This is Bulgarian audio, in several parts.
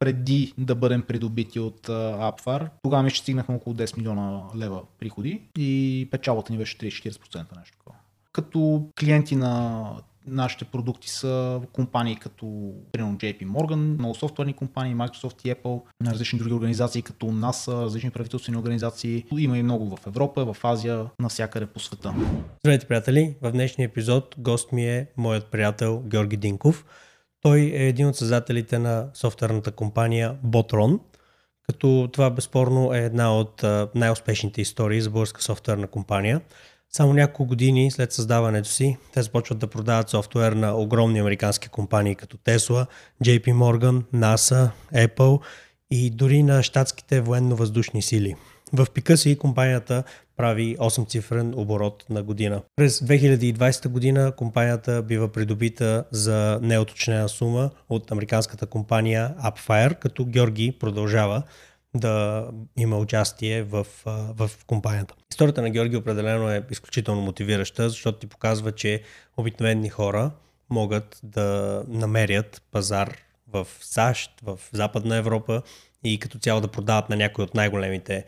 преди да бъдем придобити от Appfire, тогава ми ще стигнахме около 10 милиона лева приходи и печалбата ни беше 30-40% нещо такова. Като клиенти на нашите продукти са компании като примерно JP Morgan, много софтуерни компании, Microsoft и Apple, различни други организации като NASA, различни правителствени организации. Има и много в Европа, в Азия, навсякъде по света. Здравейте, приятели! В днешния епизод гост ми е моят приятел Георги Динков. Той е един от създателите на софтуерната компания Botron, като това безспорно е една от най-успешните истории за българска софтуерна компания. Само няколко години след създаването си, те започват да продават софтуер на огромни американски компании като Tesla, JP Morgan, NASA, Apple и дори на щатските военно-въздушни сили. В пика си компанията прави 8-цифрен оборот на година. През 2020 година компанията бива придобита за неуточнена сума от американската компания Appfire, като Георги продължава да има участие в компанията. Историята на Георги определено е изключително мотивираща, защото ти показва, че обикновени хора могат да намерят пазар в САЩ, в Западна Европа и като цяло да продават на някои от най-големите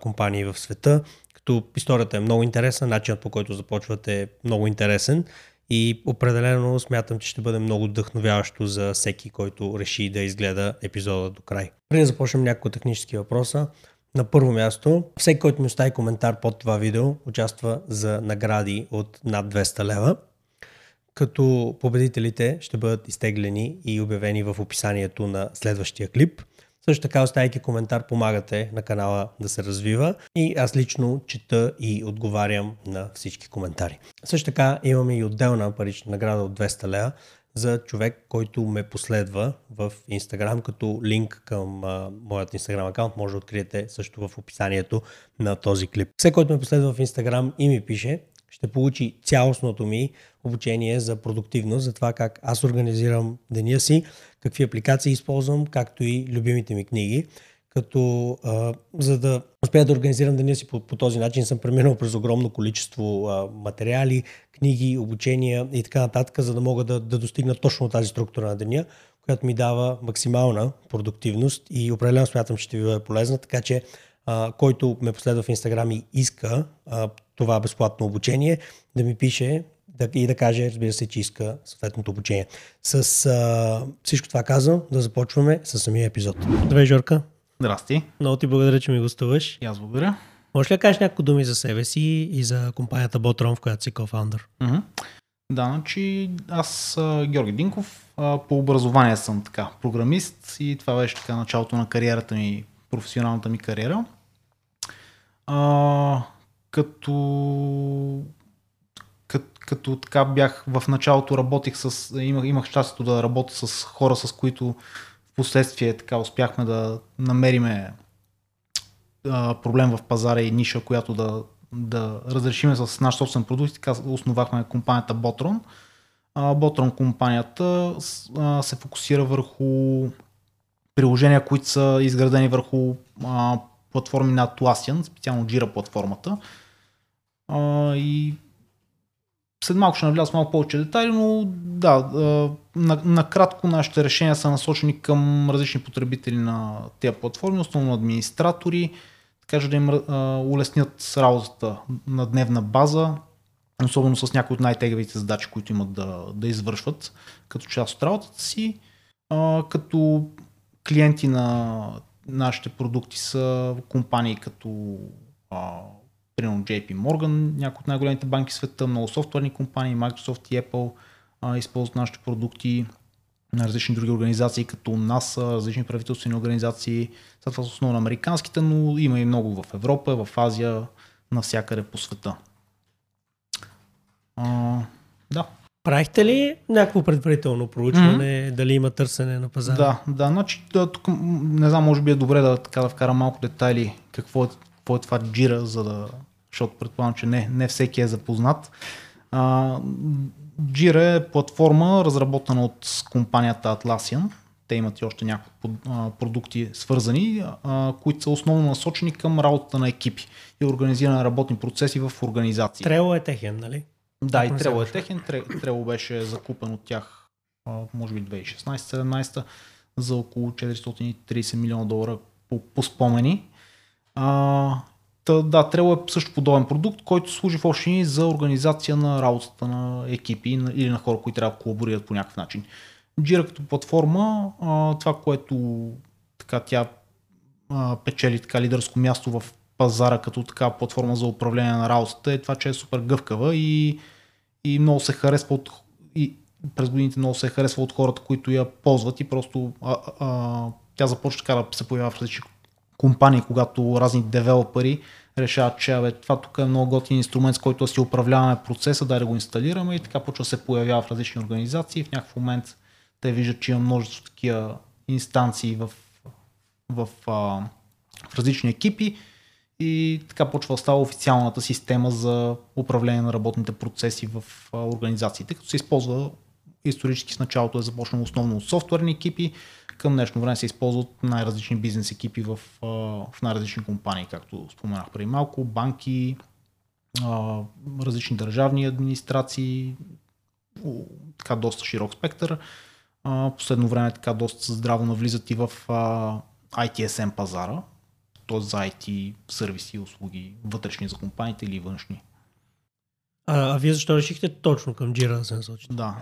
компании в света. Като историята е много интересна, начинът по който започват е много интересен и определено смятам, че ще бъде много вдъхновяващо за всеки, който реши да изгледа епизода до край. Преди да започнем няколко технически въпроса. На първо място, всеки, който ми остави коментар под това видео, участва за награди от над 200 лева, като победителите ще бъдат изтеглени и обявени в описанието на следващия клип. Също така, оставяйки коментар, помагате на канала да се развива и аз лично чета и отговарям на всички коментари. Също така имаме и отделна парична награда от 200 лева за човек, който ме последва в Instagram, като линк към моят Instagram акаунт може да откриете също в описанието на този клип. Всеки, който ме последва в Instagram и ми пише, ще получи цялостното ми обучение за продуктивност, за това как аз организирам деня си, какви апликации използвам, както и любимите ми книги. Като за да успея да организирам деня си по този начин, съм преминал през огромно количество материали, книги, обучения и така нататък, за да мога да достигна точно тази структура на деня, която ми дава максимална продуктивност и определено смятам, че ще ви бъде полезна, така че който ме последва в Инстаграм и иска това безплатно обучение, да ми пише и да каже, разбира се, че иска съответното обучение. С всичко това казвам, да започваме с самия епизод. Здравей, Жорка. Здрасти. Много ти благодаря, че ми гостуваш. И аз благодаря. Можеш ли да кажеш няколко думи за себе си и за компанията Botron, в която си кофаундър? Да, значи аз, Георги Динков, по образование съм така програмист и това беше така началото на кариерата ми, професионалната ми кариера. Като така бях в началото работих имах щастието да работя с хора, с които в последствие така успяхме да намериме проблем в пазара и ниша, която да разрешиме с наш собствен продукт. Така основахме компанията Botron. Botron компанията се фокусира върху приложения, които са изградени върху платформи на Atlassian, специално Jira платформата. И след малко ще навляза с малко повече детайли, но да, накратко нашите решения са насочени към различни потребители на тези платформи, основно администратори, така че да им улеснят работата на дневна база, особено с някои от най-тегавите задачи, които имат да извършват като част от работата си. Като клиенти на нашите продукти са компании като примерно JP Morgan, някои от най-големите банки в света, много софтуерни компании, Microsoft и Apple използват нашите продукти, на различни други организации като NASA, различни правителствени организации, това са основно американските, но има и много в Европа, в Азия, навсякъде по света. Да. Правихте ли някакво предварително проучване, дали има търсене на пазара? Да, значи тук не знам, може би е добре да вкарам малко детайли какво е това Jira, защото предполагам, че не всеки е запознат. Jira е платформа, разработена от компанията Atlassian. Те имат и още някакви продукти свързани, които са основно насочени към работата на екипи и организиране на работни процеси в организации. Trello е техен, нали? Да, и Trello е техен. Trello беше закупен от тях, може би 2016-17. за около $430 милиона по спомени. Да, Trello е също подобен продукт, който служи в общини за организация на работата на екипи или на хора, които трябва да колаборират по някакъв начин. Jira като платформа, това, което така, тя печели така, лидерско място в пазара като така платформа за управление на работата, е това, че е супер гъвкава и много се харесва от, и през годините много се харесва от хората, които я ползват и просто тя започва така да се появява в различни компании, когато разни девелопери решават, че това тук е много готин инструмент, с който си управляваме процеса, да го инсталираме и така почва да се появява в различни организации. В някакъв момент те виждат, че има множество такива инстанции в различни екипи и така почва да става официалната система за управление на работните процеси в организациите, като се използва исторически с началото е започнало основно от софтуерни екипи, към днешно време се използват най-различни бизнес екипи в най-различни компании, както споменах преди малко, банки, различни държавни администрации, така доста широк спектър. Последно време така доста здраво навлизат и в ITSM пазара, т.е. за IT сервиси и услуги, вътрешни за компаниите или външни. А вие защо решихте точно към Jira да се насочите? Да.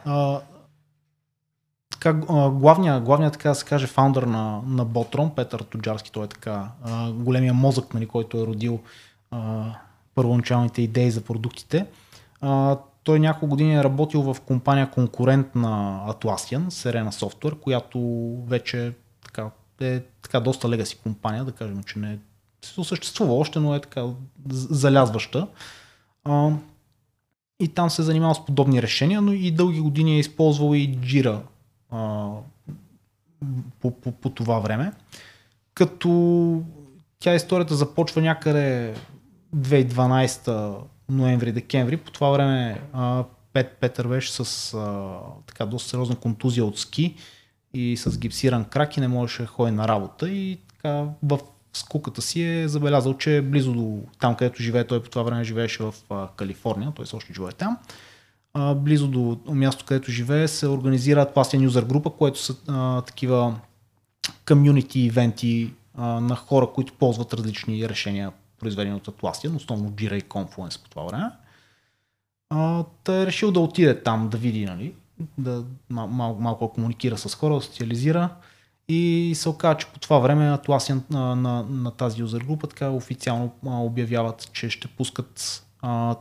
Главният така да се каже фаундър на Botron, Петър Тоджарски, той е така големия мозък, нали, който е родил първоначалните идеи за продуктите. Той няколко години е работил в компания конкурент на Atlassian, Serena Software, която вече е доста легаси компания, да кажем, че не се съществува още, но е така залязваща. И там се е занимавал с подобни решения, но и дълги години е използвал и Jira по това време. Като тя историята започва някъде 2012 ноември-декември. По това време Петър беше с доста сериозна контузия от ски и с гипсиран крак и не можеше да ходи на работа и така в скуката си е забелязал, че е близо до там, където живее. Той по това време живееше в Калифорния, той също живее там. Близо до място, където живее, се организира Atlassian юзер група, което са такива комюнити ивенти на хора, които ползват различни решения, произведени от Atlassian, основно Jira и Confluence по това време. Та е решил да отиде там, да види, нали, да малко комуникира с хора, да социализира. И се оказа, че по това време Atlassian на тази юзер група така официално обявяват, че ще пускат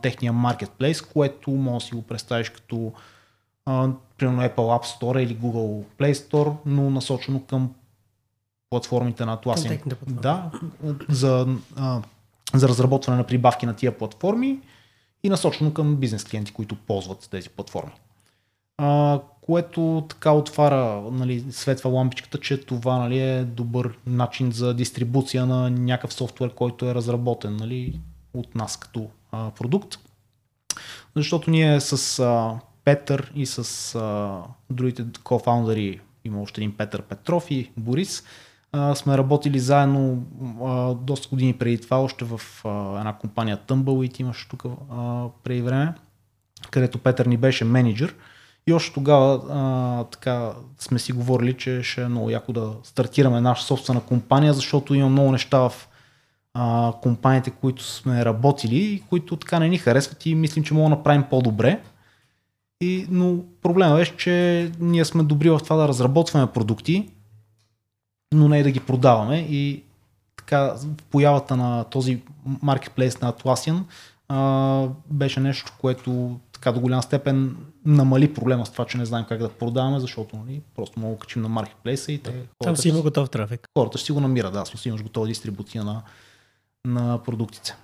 техния маркетплейс, което може да си го представиш като примерно Apple App Store или Google Play Store, но насочено към платформите на Atlassian. Да, за разработване на прибавки на тия платформи и насочено към бизнес клиенти, които ползват тези платформи. Което така отваря, нали, светва лампичката, че това, нали, е добър начин за дистрибуция на някакъв софтуер, който е разработен, нали, от нас като продукт. Защото ние с Петър и с другите кофаундъри, има още един Петър Петров и Борис, сме работили заедно доста години преди това, още в една компания Tumbleweed, имаше тук преди време, където Петър ни беше менеджер. И още тогава така сме си говорили, че ще е много яко да стартираме наша собствена компания, защото има много неща в компаниите, които сме работили и които така не ни харесват и мислим, че мога да направим по-добре. Но проблемът е, че ние сме добри в това да разработваме продукти, но не и да ги продаваме. И така появата на този маркетплейс на Atlassian беше нещо, което така до голяма степен намали проблема с това, че не знаем как да продаваме, защото, нали, просто мога да качим на маркетплейса и те там си има готов трафик. Хората ще си го намират, да, си имаш готова дистрибуция на продуктите.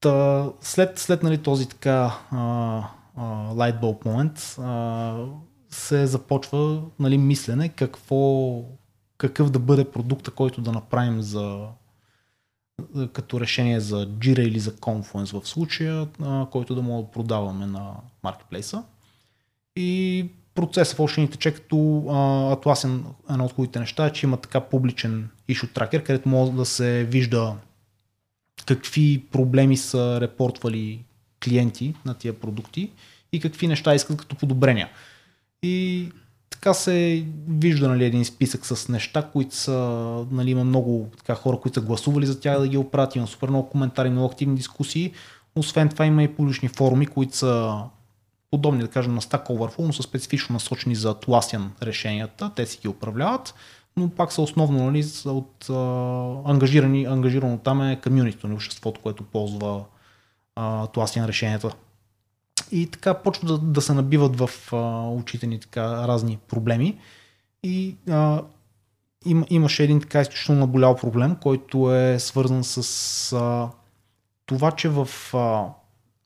Та, след нали, този така light bulb момент се започва, нали, мислене какъв да бъде продукта, който да направим за като решение за Jira или за Confluence в случая, който да мога да продаваме на маркетплейса. И процесът в общините, че като Atlassian, едно от хубавите неща е, че има така публичен issue tracker, където може да се вижда какви проблеми са репортвали клиенти на тия продукти и какви неща искат като подобрения. И така се вижда, нали, един списък с неща, които са, нали, има много така хора, които са гласували за тях да ги опрати, има супер много коментари, много активни дискусии. Освен това има и публични форуми, които са подобни, да кажем, на Stack Overflow, но са специфично насочени за Atlassian решенията, те си ги управляват, но пак са основно, нали, от ангажирано там е комюнитито, нали, обществото, което ползва Atlassian решенията. И така почва да се набиват в очите ни така разни проблеми. И имаше един така изключително наболял проблем, който е свързан с това, че в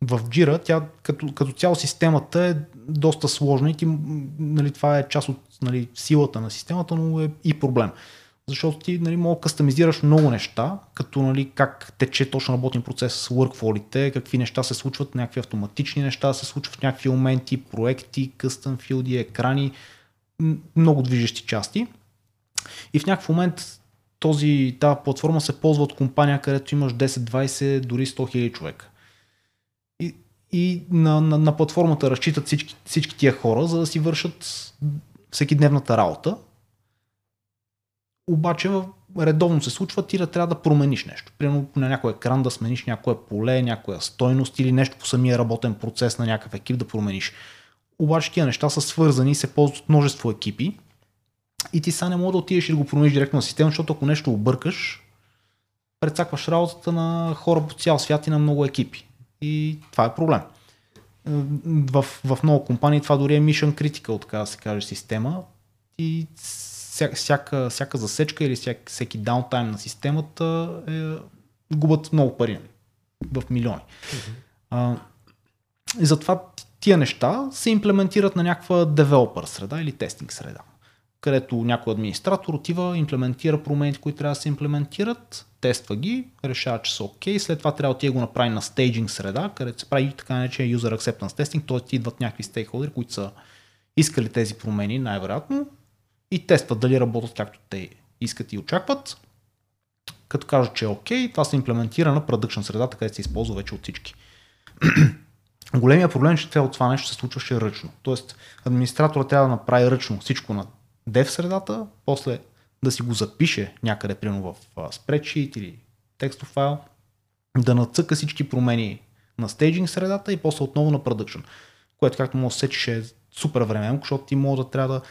Jira тя като цяло системата е доста сложна и ти, нали, това е част от, нали, силата на системата, но е и проблем. Защото ти, нали, мога да кастомизираш много неща, като, нали, как тече точно работен процес с workflow-ите, какви неща се случват, някакви автоматични неща се случват, някакви моменти, проекти, къстъм филди, екрани, много движещи части. И в някакъв момент тази платформа се ползва от компания, където имаш 10, 20, дори 100 000 човека. И на платформата разчитат всички тия хора, за да си вършат всекидневната работа. Обаче редовно се случва ти да трябва да промениш нещо. Примерно на някой екран да смениш някое поле, някоя стойност или нещо по самия работен процес на някакъв екип да промениш. Обаче тия неща са свързани и се ползват от множество екипи и ти сега не мога да отидеш и да го промениш директно на система, защото ако нещо объркаш, прецакваш работата на хора по цял свят и на много екипи. И това е проблем. В много компании това дори е mission critical, така да се каже, система и всяка засечка или всеки даунтайм на системата губят много пари, в милиони. И затова тия неща се имплементират на някаква девелопър среда или тестинг среда, където някой администратор отива, имплементира промените, които трябва да се имплементират, тества ги, решава, че са окей, след това трябва да отиде го направи на стейджинг среда, където се прави така наречен user acceptance testing, т.е. идват някакви стейкхолдери, които са искали тези промени най-вероятно, и тестват дали работят както те искат и очакват. Като кажат, че е окей, това се имплементира на продъкшн средата, където се използва вече от всички. Големия проблем е, че от това нещо се случваше ръчно. Тоест администраторът трябва да направи ръчно всичко на dev средата, после да си го запише някъде, примерно в спредшит или текстов файл, да нацъка всички промени на стейджинг средата и после отново на продъкшн, което, както може да сечеш, е супер време, защото ти може да трябва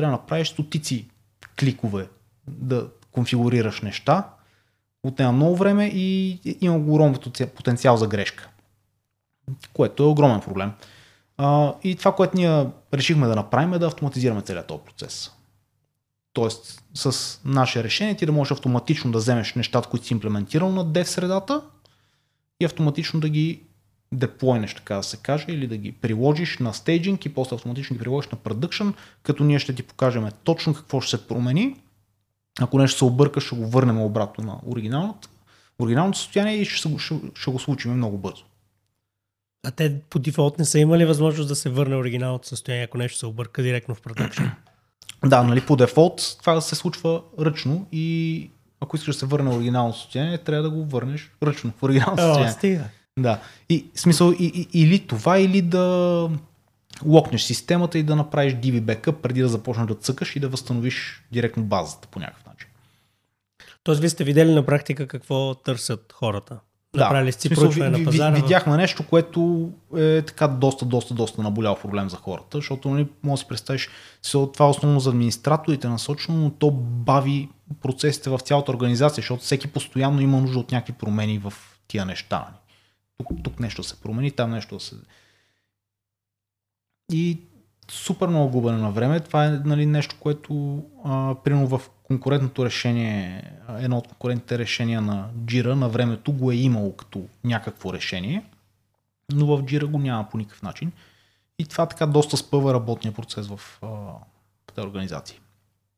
да направиш стотици кликове да конфигурираш неща, отнема много време и има огромен потенциал за грешка, което е огромен проблем. И това, което ние решихме да направим, е да автоматизираме целият този процес. Тоест с наше решение ти да можеш автоматично да вземеш нещата, които си имплементирал на dev средата и автоматично да ги деплойнеш, така да се каже, или да ги приложиш на стейджинг и после автоматично ги приложиш на продъкшн, като ние ще ти покажем точно какво ще се промени. Ако нещо се обърка, ще го върнем обратно на оригиналното състояние и ще го случим много бързо. А те по дефолт не са имали възможност да се върне оригиналното състояние, ако нещо се обърка директно в продъкшн? Да, нали, по дефолт това се случва ръчно и ако искаш да се върне оригиналното състояние, трябва да го върнеш ръчно в оригиналното състояние. Да, и смисъл или това, или да локнеш системата и да направиш DB backup преди да започнеш да цъкаш и да възстановиш директно базата по някакъв начин. Тоест вие сте видели на практика какво търсят хората? Направили сте проучване на пазара? Видяхме нещо, което е така доста наболял проблем за хората, защото, нали, може да си представиш, това основно за администраторите насочено, но то бави процесите в цялата организация, защото всеки постоянно има нужда от някакви промени в тия неща. Тук нещо се промени, там нещо се... И супер много губене на време. Това е, нали, нещо, което примерно в конкурентното решение, едно от конкурентните решения на Jira на времето го е имало като някакво решение, но в Jira го няма по никакъв начин. И това така доста спъва работния процес в тази организация.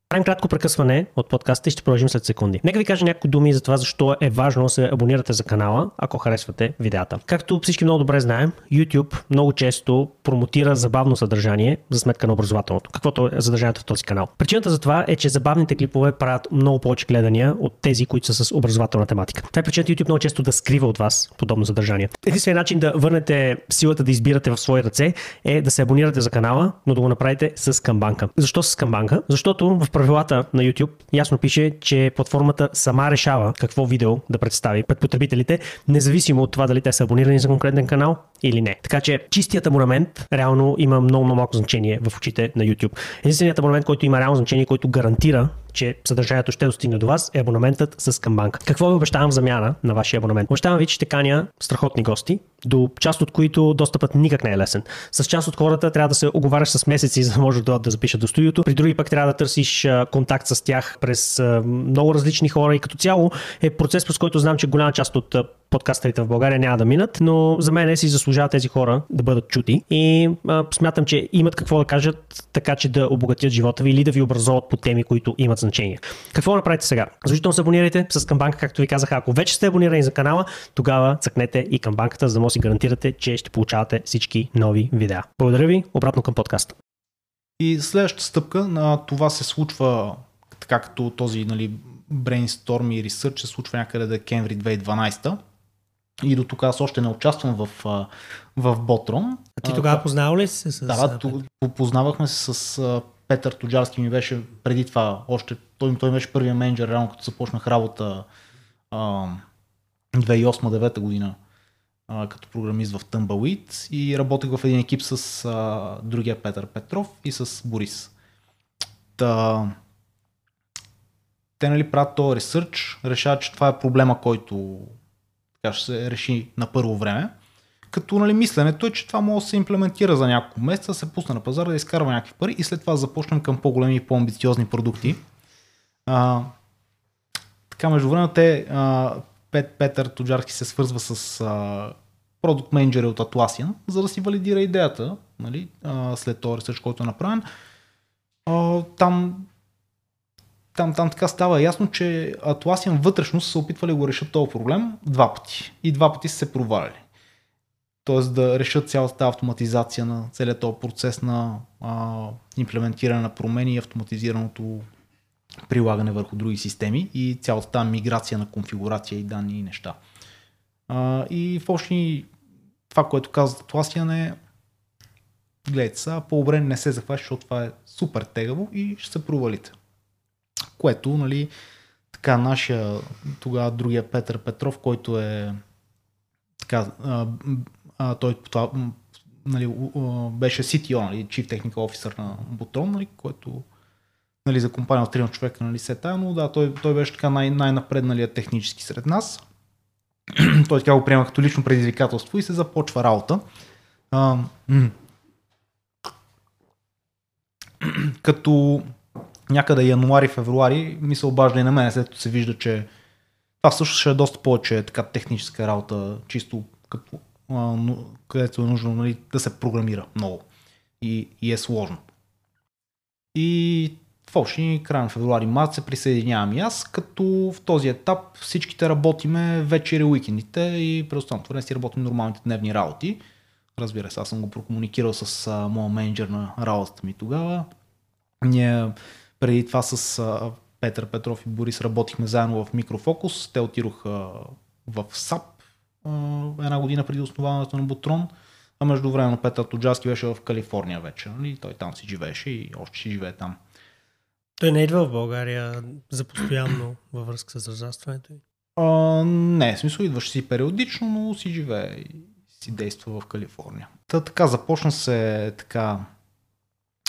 Правим кратко прекъсване от подкаста и ще продължим след секунди. Нека ви кажа някои думи за това защо е важно да се абонирате за канала, ако харесвате видеята. Както всички много добре знаем, YouTube много често промотира забавно съдържание за сметка на образователното, каквото е съдържанието в този канал. Причината за това е, че забавните клипове правят много повече гледания от тези, които са с образователна тематика. Това е причината YouTube много често да скрива от вас подобно съдържание. Единственият начин да върнете силата да избирате в свои ръце е да се абонирате за канала, но да го направите с камбанка. Защо с камбанка? Защото в правилата на YouTube ясно пише, че платформата сама решава какво видео да представи пред потребителите, независимо от това дали те са абонирани за конкретен канал или не. Така че чистият абонамент реално има много малко значение в очите на YouTube. Единственият абонамент, който има реално значение, който гарантира, че съдържанието ще достигне до вас, е абонаментът с камбанка. Какво ви обещавам в замяна на вашия абонамент? Обещавам ви, че ще каня страхотни гости, до част от които достъпът никак не е лесен. С част от хората трябва да се оговаряш с месеци, за да може да запишат до студиото. При други пък трябва да търсиш контакт с тях през много различни хора и като цяло е процес, през който знам, че голяма част от подкастърите в България няма да минат, но за мен си заслужават тези хора да бъдат чути и смятам, че имат какво да кажат, така че да обогатят живота ви или да ви образоват по теми, които имат значение. Какво направите сега? Задължително се абонирайте с камбанка, както ви казах. Ако вече сте абонирани за канала, тогава цъкнете и камбанката, за да може да си гарантирате, че ще получавате всички нови видеа. Благодаря ви, обратно към подкаста. И следващата стъпка на това се случва така като този брейнсторм и ресърч се случва някъде декември 2012 и до тук аз още не участвам в Botron. А ти тогава познавал ли се с... Да, познавахме се с Петър Тоджарски, ми беше преди това още, той беше първия менеджер, реално като започнах работа 2008-2009 година като програмист в Tumbleweed и работех в един екип с другия Петър Петров и с Борис. Те правят този ресърч, решават, че това е проблема, който така ще се реши на първо време. Като мисленето е, че това може да се имплементира за няколко месеца, се пусне на пазара да изкарва някакви пари и след това започнем към по-големи и по-амбициозни продукти. Така между време Петър Тоджарски се свързва с продукт менеджери от Atlassian, за да си валидира идеята, след този ресърч, който е направен. Там така става ясно, че Atlassian вътрешно са се опитвали да го решат този проблем два пъти. И два пъти са се провалили. Тоест да решат цялата автоматизация на целият този процес на имплементиране на промени и автоматизираното прилагане върху други системи и цялата тази миграция на конфигурация и данни и неща. И в общи това, което казва Atlassian е гледайте сега, по-добре не се захваща, защото това е супер тегаво и ще се провалите. Което, така нашия тогава другия Петър Петров, който е така, той това, беше CTO, Chief Technical Officer на Botron, който за компания от 3 човека се тая, но да, той беше така най-напредналият технически сред нас. Той така го приема като лично предизвикателство и се започва работа. Като някъде януари-февруари ми се обажда и на мен, след като се вижда, че това всъщност ще е доста повече така техническа работа, чисто като, където е нужно да се програмира много и е сложно. И в общи края на февруари-март се присъединявам и аз, като в този етап всичките работиме вечери, уикендите и преостанното време си работим нормалните дневни работи. Разбира се, аз съм го прокомуникирал с моя менеджер на работата ми тогава. Ние преди това с Петър Петров и Борис работихме заедно в Микрофокус. Те отидоха в SAP една година преди основаването на Botron. А междувременно Петър Тоджарски беше в Калифорния вече. Той там си живееше и още си живее там. Той не идва в България за постоянно във връзка с разрастването? Не, в смисъл идваше си периодично, но си живее и си действа в Калифорния. Така започна се така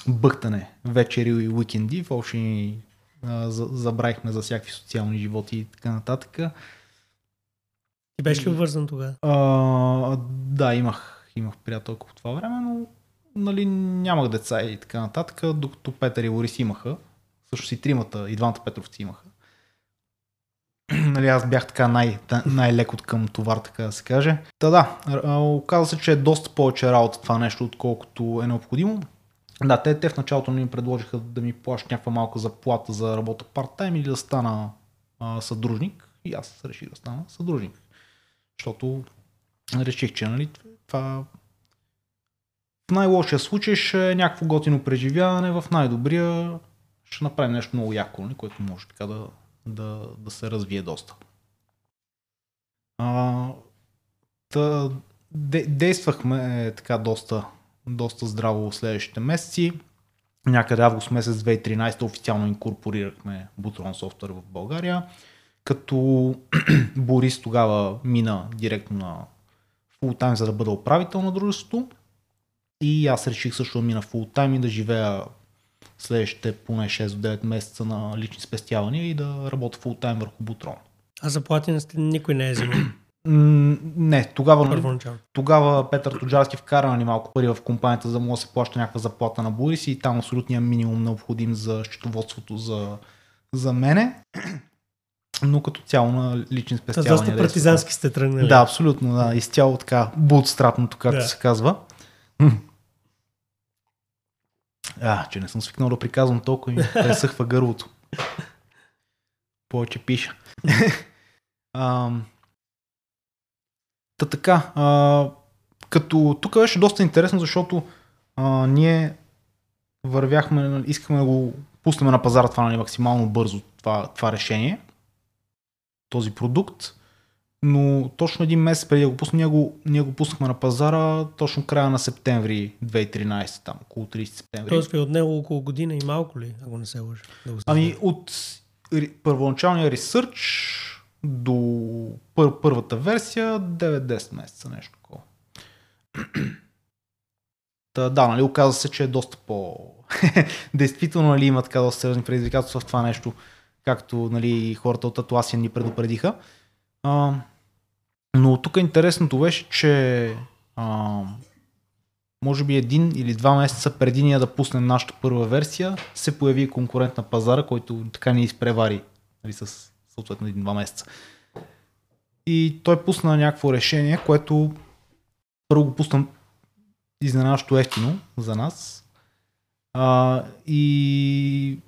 бъхтане вечери и уикенди. Въобще забравихме за всякакви социални животи и така нататък. И беше ли обвързан тогава? Да, имах приятелка по това време, но нямах деца и така нататък, докато Петър и Борис имаха. Също и тримата, и двамата Петровци имаха. Аз бях така най-лек от към товар, така да се каже. Оказва се, че е доста повече работа това нещо, отколкото е необходимо. Да, те в началото ми предложиха да ми плащат някаква малка заплата за работа парт-тайм или да стана съдружник. И аз реших да стана съдружник. Защото реших, че нали, това в най-лошия случай ще е някакво готино преживяване, в най-добрия ще направим нещо много яко, нали, което може така да се развие доста. Действахме така доста здраво в следващите месеци. Някъде август месец 2013 официално инкорпорирахме Botron Software в България, като Борис тогава мина директно на фултайм, за да бъда управител на дружеството. И аз реших също да мина фултайм и да живея следващите поне 6 до 9 месеца на лични спестявания и да работя фултайм върху Botron. А заплатен никой не е взимал? Не, тогава Петър Тоджарски вкара ни малко пари в компанията, за да може да се плаща някаква заплата на Борис и там абсолютният минимум необходим за счетоводството за мене. Но като цяло на лични спестявания. Доста партизански сте тръгнали. Да, абсолютно. Да. Изцяло така бутстрапното, както се казва. Че не съм свикнал да приказвам толкова и пресъхва гърлото. Повече пиша. Та така, като тук беше доста интересно, защото ние вървяхме, искаме да го пуснем на пазара това максимално бързо, това решение, този продукт, но точно един месец преди да го пуснем, ние го пуснахме на пазара точно края на септември 2013, там около 30 септември. Тоест ви отнело около година и малко ли, ако не се лъжа? Да, ами от първоначалния ресърч до първата версия 9-10 месеца, нещо такова. Да, нали, оказва се, че е доста действително нали, има така доста сериозни предизвикателства в това нещо, както нали, хората от Atlassian ни предупредиха. Но тук интересното беше, че може би един или два месеца преди ние да пуснем нашата първа версия, се появи конкурент на пазара, който така ни изпревари нали, с съответно 1-2 месеца. И той пусна някакво решение, което първо го пусна изненадащо ефтино за нас. И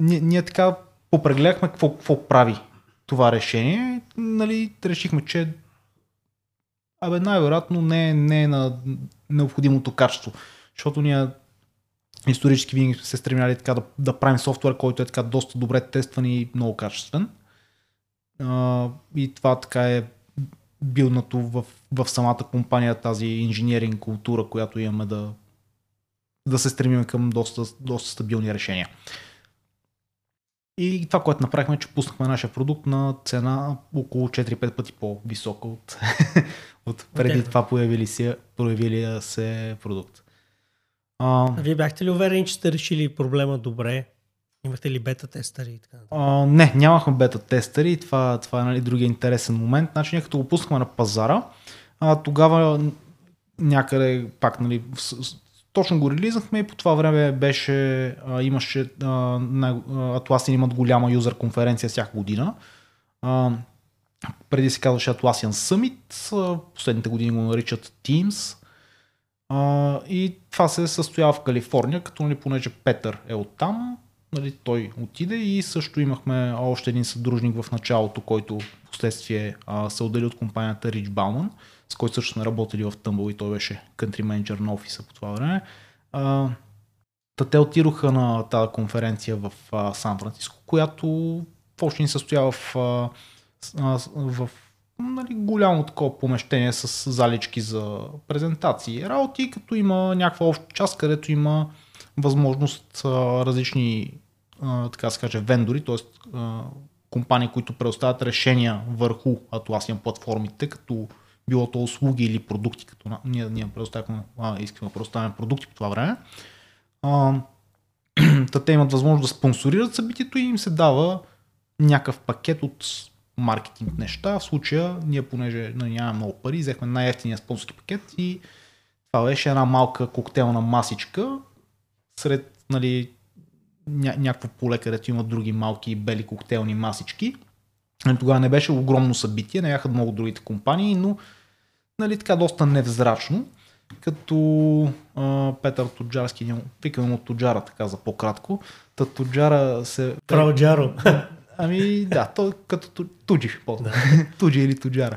ние така попрегледахме какво прави това решение. Нали, решихме, че най-вероятно не е на необходимото качество. Защото ние исторически винаги сме се стремяли така да правим софтуер, който е така доста добре тестван и много качествен. И това така е билнато в самата компания, тази инженеринг култура, която имаме да се стремим към доста стабилни решения. И това, което направихме, че пуснахме нашия продукт на цена около 4-5 пъти по-висока от преди това появилия се продукт. А вие бяхте ли уверени, че сте решили проблема добре? Имахте ли бета-тестъри и така? Не, нямахме бета-тестъри. Това е нали, другия интересен момент. Значи, ние като го пускаме на пазара, тогава някъде пак, нали, точно го релизнахме и по това време имаше Atlassian имат голяма юзър конференция всяка година. Преди се казваше Atlassian Summit, последните години го наричат Teams. И това се състоява в Калифорния, като нали, понеже Петър е оттам, нали, той отиде и също имахме още един съдружник в началото, който в последствие се отдели от компанията Rich Bauman, с който също сме работили в Tumbleweed и той беше Country Manager на офиса по това време. Те отидоха на тази конференция в Сан-Франциско, която въобще ни състоява в нали, голямо такова помещение с залички за презентации и работи, като има някаква обща част, където има възможност различни така се каже, вендори, т.е. компании, които предоставят решения върху Atlassian платформите, като било то услуги или продукти, като ние искаме да предоставяме продукти по това време. Те имат възможност да спонсорират събитието и им се дава някакъв пакет от маркетинг неща. В случая ние, понеже нямаме много пари, взехме най-евтиния спонсорски пакет и това беше една малка коктейлна масичка сред нали, някакво поле, където имат други малки бели коктейлни масички. Тогава не беше огромно събитие, не бяха много другите компании, но нали, така доста невзрачно. като Петър Тоджарски, викаме му Тоджара така за по-кратко. Та Тоджара се... Право Джаро. Ами да, той като Туджи. Туджи или Тоджара.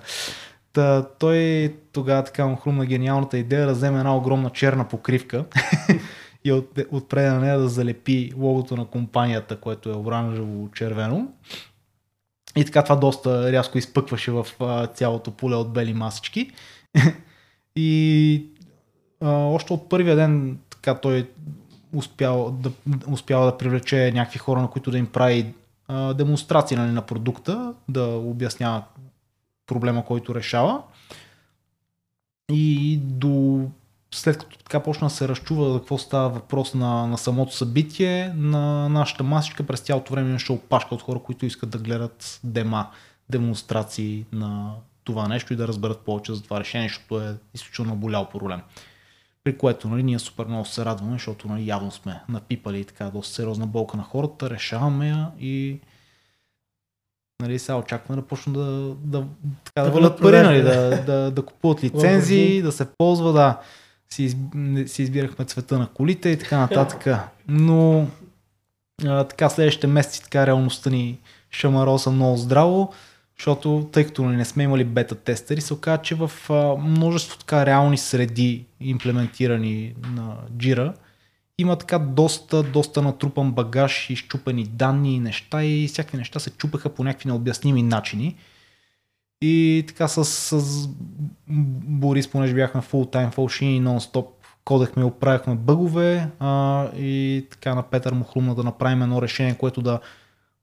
Та, той тогава така му хрумна гениалната идея да вземе една огромна черна покривка и отпред на нея да залепи логото на компанията, което е оранжево-червено. И така това доста рязко изпъкваше в цялото поле от бели масички. И още от първия ден така той успял да привлече някакви хора, на които да им прави демонстрации на продукта, да обяснява проблема, който решава. И след като така почна да се разчува за какво става въпрос на самото събитие, на нашата масичка през цялото време имаше опашка от хора, които искат да гледат демонстрации на това нещо и да разберат повече за това решение, защото е изключително болял проблем. При което ние супер много се радваме, защото явно сме напипали така доста сериозна болка на хората, решаваме я и сега очакваме да почнат да валят пари, да купуват лицензии, да се ползва, да си избирахме цвета на колите и така нататък. Но така следващите месеци така реалността ни шамароса много здраво, защото тъй като не сме имали бета тестери, се оказа, че в множество така реални среди, имплементирани на Jira, има така доста натрупан багаж, изчупени данни и неща, и всякакви неща се чупеха по някакви необясними начини. И така с Борис, понеже бяхме full-time фалшини и нон-стоп кодехме и оправяхме бъгове, и така на Петър му хрумна да направим едно решение, което да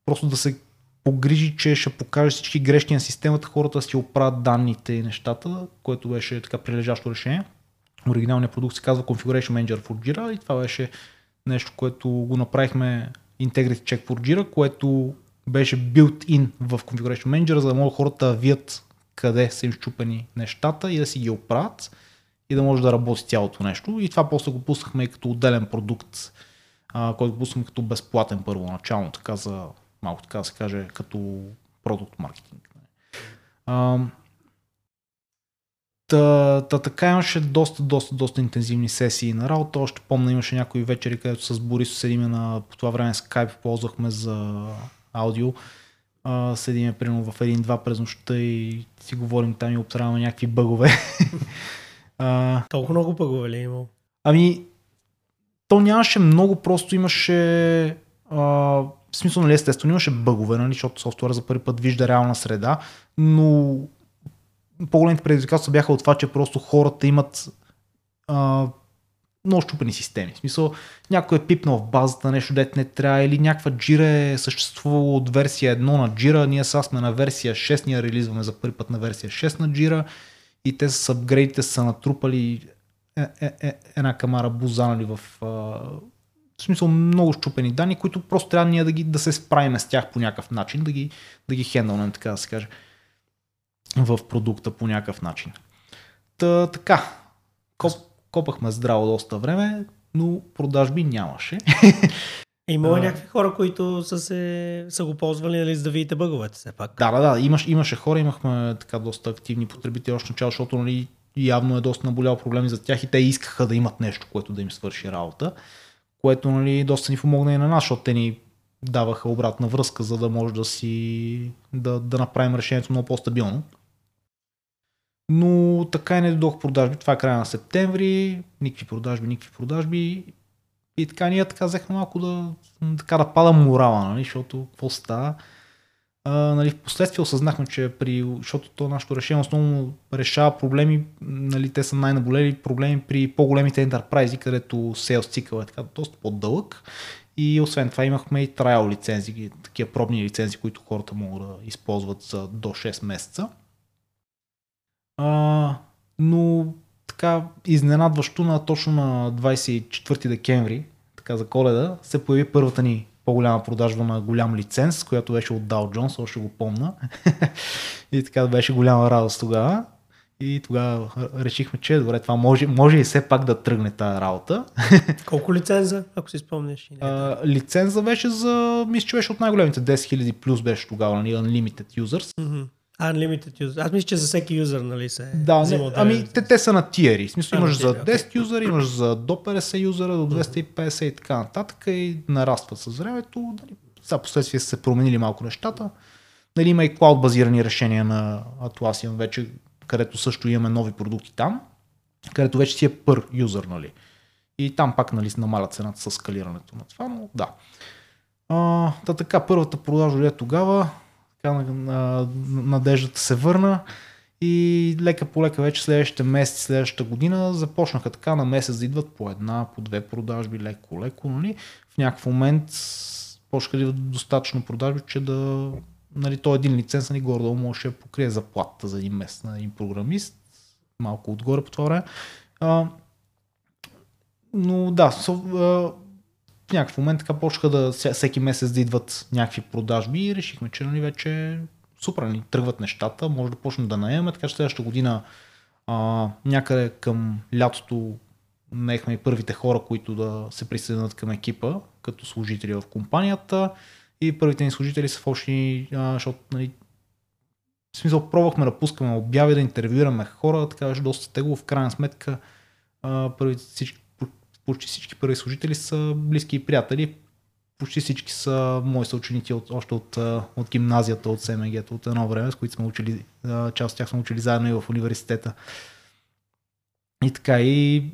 просто да се погрижи, че ще покаже всички грешки на системата, хората си оправят данните и нещата, което беше така прилежащо решение. Оригиналният продукт се казва Configuration Manager for Jira и това беше нещо, което го направихме Integrated Check for Jira, което беше built-in в Configuration Manager, за да могат хората да вият къде са им счупени нещата и да си ги оправят и да може да работи цялото нещо. И това после го пуснахме и като отделен продукт, който го пуснахме като безплатен първоначално, така за малко така да се каже, като продукт маркетинг. Така имаше доста интензивни сесии на работа. Още помня, имаше някои вечери, където с Борис седиме по това време скайп, ползвахме за аудио. Седиме примерно в 1-2 през нощта и си говорим там и обсъждаме някакви бъгове. Толкова много бъгове ли е имало? Ами, то нямаше много, просто имаше... в смисъл, нали, естествено имаше бъгове, нали, защото софтуера за първи път вижда реална среда, но... По-големите предизвикателства бяха от това, че просто хората имат много щупени системи. В смисъл, някой е пипнал в базата нещо, дето не трябва, или някаква Jira е съществувала от версия 1 на Jira, ние сега сме на версия 6, ние релизваме за първи път на версия 6 на Jira и те с апгрейдите са натрупали една камара бузанали в смисъл много щупени данни, които просто трябва ние да се справим с тях по някакъв начин, да ги хендълнем, така да се каже, в продукта по някакъв начин. Така, копахме здраво доста време, но продажби нямаше. Имало някакви хора, които са го ползвали, нали, за да видите бъговете все пак. Да, имаше хора, имахме така доста активни потребители още начало, защото, нали, явно е доста наболял проблеми за тях и те искаха да имат нещо, което да им свърши работа, което, нали, доста ни помогна и на нас, защото те ни даваха обратна връзка, за да може да направим решението много по-стабилно. Но така и не дойдох продажби. Това е края на септември, никакви продажби. И така ние така взехме малко да пада морала, нали, защото какво става? Нали, впоследствие осъзнахме, че защото то нашето решение основно решава проблеми, нали, те са най-наболели проблеми при по-големите ентерпрайзи, където sales цикъл е така доста по-дълъг. И освен това имахме и trial лицензи, такива пробни лицензи, които хората могат да използват за до 6 месеца. Но така изненадващо точно на 24 декември, така за Коледа, се появи първата ни по-голяма продажба на голям лиценз, която беше от Dow Jones, още го помна. И така беше голяма радост тогава. И тогава решихме, че добре, това може и все пак да тръгне тази работа. Колко лиценза, ако си спомнеш? Лиценза беше мисля, че беше от най-големите 10 000 плюс беше тогава, нали, Unlimited Users. Unlimited user. Аз мисля, че за всеки юзър, нали се... Да, не, ами те са на тиери. В смисъл, имаш за 10 юзъра, имаш за до 50 юзъра, до 250 и така нататък и нарастват с времето. Дали, сега последствие са се променили малко нещата. Дали, има и клауд базирани решения на Atlassian вече, където също имаме нови продукти там, където вече си е пър юзър, нали. И там пак, нали, намаля цената с скалирането на това, но да. Та така, първата продажа е тогава, надеждата се върна и лека по лека вече следващите месеци, следващата година започнаха така на месец да идват по една, по две продажби, леко, нали. В някакъв момент почнаха да идват достатъчно продажби, че да, нали, той един лиценз, нали, горе-долу можеше да покрие заплатата за един месец на един програмист, малко отгоре по това време. Но да, в някакъв момент така почнаха да всеки месец да идват някакви продажби и решихме, че, нали, вече супер, нали, тръгват нещата, може да почнем да наемаме, така че следващата година някъде към лятото наехме и първите хора, които да се присъединят към екипа като служители в компанията и първите ни служители са фалшни, защото, нали, в смисъл пробвахме да пускаме обяви, да интервюираме хора, така беше доста тегло, в крайна сметка почти всички първи служители са близки и приятели. Почти всички са мои съученици още от гимназията, от СМГ-то, от едно време, с които сме учили, част от тях сме учили заедно и в университета. И така, и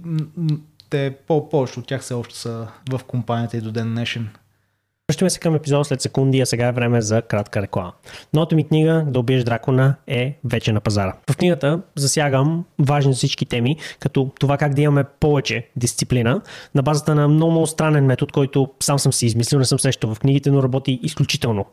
те повече от тях все още са в компанията и до ден днешен. Връщаме се към епизод след секунди, а сега е време за кратка реклама. Новата ми книга "Да убиеш дракона" е вече на пазара. В книгата засягам важни за всички теми, като това как да имаме повече дисциплина на базата на много странен метод, който сам съм си измислил, не съм срещал в книгите, но работи изключително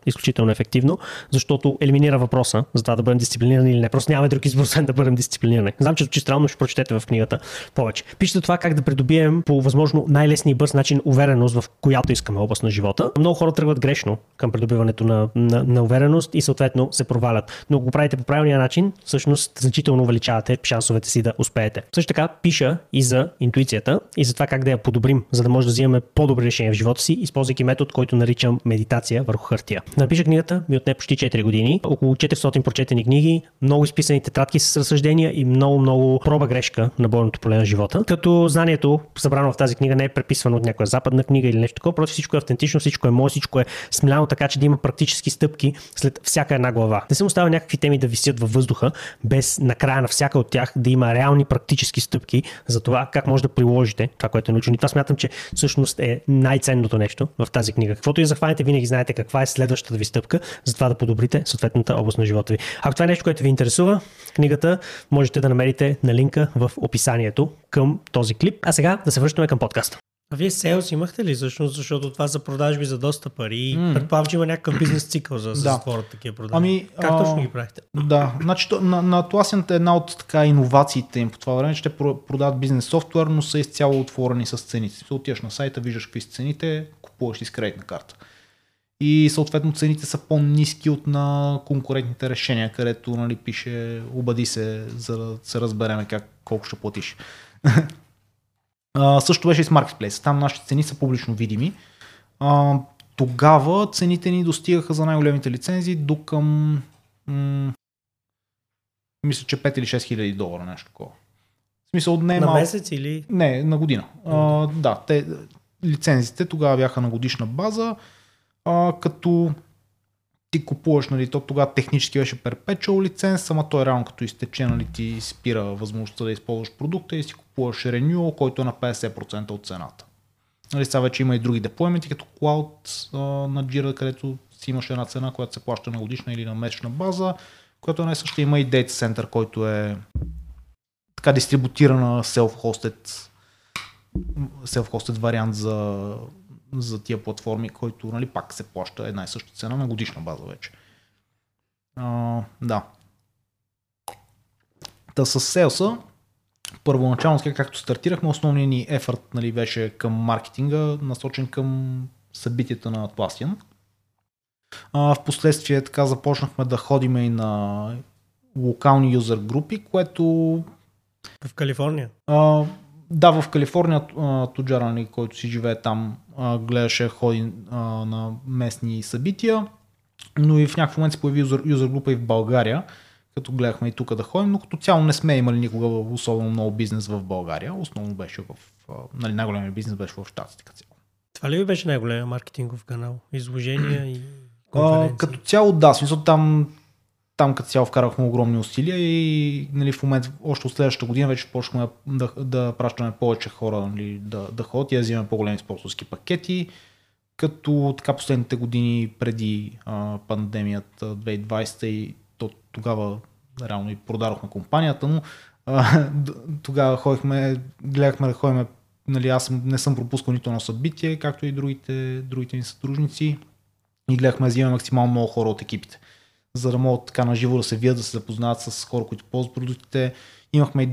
ефективно, защото елиминира въпроса за това да бъдем дисциплинирани или не. Просто нямаме друг избор, да бъдем дисциплинирани. Знам, че странно ще прочетете в книгата повече. Пишете това как да придобием по възможно най-лесния и бърз начин увереност в която искаме област на живота. Много хора тръгват грешно към придобиването на увереност и съответно се провалят. Но ако го правите по правилния начин, всъщност значително увеличавате шансовете си да успеете. Също така пиша и за интуицията и за това как да я подобрим, за да може да взимаме по-добри решения в живота си, използвайки метод, който наричам медитация върху хартия. Напиша книгата ми отне почти 4 години, около 400 прочетени книги, много изписани тетрадки с разсъждения и много проба грешка на бойното поле на живота. Като знанието, събрано в тази книга, не е преписвано от някоя западна книга или нещо такова, просто всичко е автентично, всичко е мое, всичко е смляно, така че да има практически стъпки след всяка една глава. Не съм оставил някакви теми да висят във въздуха, без накрая на всяка от тях да има реални практически стъпки за това как може да приложите това, което е научено. И това смятам, че всъщност е най-ценното нещо в тази книга. Каквото и захванете, винаги знаете каква е следващата ви стъпка, за това да подобрите съответната област на живота ви. Ако това е нещо, което ви интересува, книгата можете да намерите на линка в описанието към този клип. А сега да се връщаме към подкаста. А вие селс имахте ли всъщност, защото това за продажби за доста пари, предполагам, че има някакъв бизнес цикъл за да се затворят такива продажби. Ами, как точно ги правихте? Да, значи на Atlassian е една от така иновациите им по това време, че те продават бизнес софтуер, но са изцяло отворени с цените. Отиваш на сайта, виждаш какви са цените, купуваш си с кредитна карта. И съответно цените са по-ниски от на конкурентните решения, където, нали, пише "обади се, за да се разбереме колко ще платиш". Също беше и с Marketplace. Там нашите цени са публично видими. Тогава цените ни достигаха за най-големите лицензии до към мисля, че 5 или 6 хиляди $5,000 нещо такова. В смисъл, не на месец или? Не, на година. Да, лицензите тогава бяха на годишна база, като ти купуваш, нали, то тогава технически беше perpetual лиценз, само той реално като изтече, нали, ти спира възможността да използваш продукта и си купуваш renewal, който е на 50% от цената. Нали, сега вече има и други деплойменти, като Cloud на Jira, където си имаш една цена, която се плаща на годишна или на месечна база, която не също има и Data Center, който е така дистрибутирана self-hosted вариант за тия платформи, който, нали, пак се плаща една и съща цена на годишна база вече. Да. Та с селса, първоначално, както стартирахме, основният ни ефорт, нали, беше към маркетинга, насочен към събитията на Atlassian. Впоследствие така започнахме да ходим и на локални юзър групи, което... В Калифорния? Да, в Калифорния Тоджарани, който си живее там, гледаше ходи на местни събития. но и в някакъв момент се появи юзер група и в България, като гледахме и тук да ходим, но като цяло не сме имали никога особено много бизнес в България. Основно беше най-големият бизнес беше в щатите като цяло. Това ли беше най-големият маркетингов канал? Изложения и конференции? Като цяло да, смисъл там като цяло вкарахме огромни усилия и нали, в момент, още от следващата година вече почнахме да пращаме повече хора нали, да ходят и да взимаме по-големи спонсорски пакети. Като така последните години преди пандемията 2020 и тогава реално и продадохме компанията, но тогава гледахме да ходим, нали, аз не съм пропускал нито едно събитие, както и другите ни сътрудници и гледахме да взимаме максимално много хора от екипите, за да могат така на живо да се видят, да се запознаят с хора, които ползват продуктите. Имахме и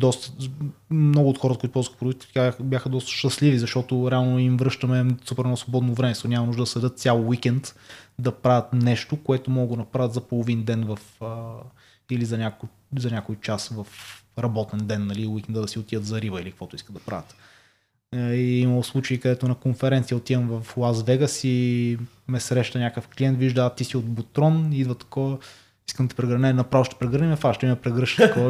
много от хората, които ползват продуктите, бяха доста щастливи, защото реално им връщаме супер много свободно време, защото няма нужда да седат цял уикенд да правят нещо, което могат да направят за половин ден или за някой час в работен ден, нали, уикенда да си отидат за риба или каквото искат да правят. И имало случаи, където на конференция отивам в Лас Вегас и ме среща някакъв клиент, вижда, ти си от Botron, идва такова, искам да те прегърне, направо ще прегърнем, фа ще ме прегръща такова,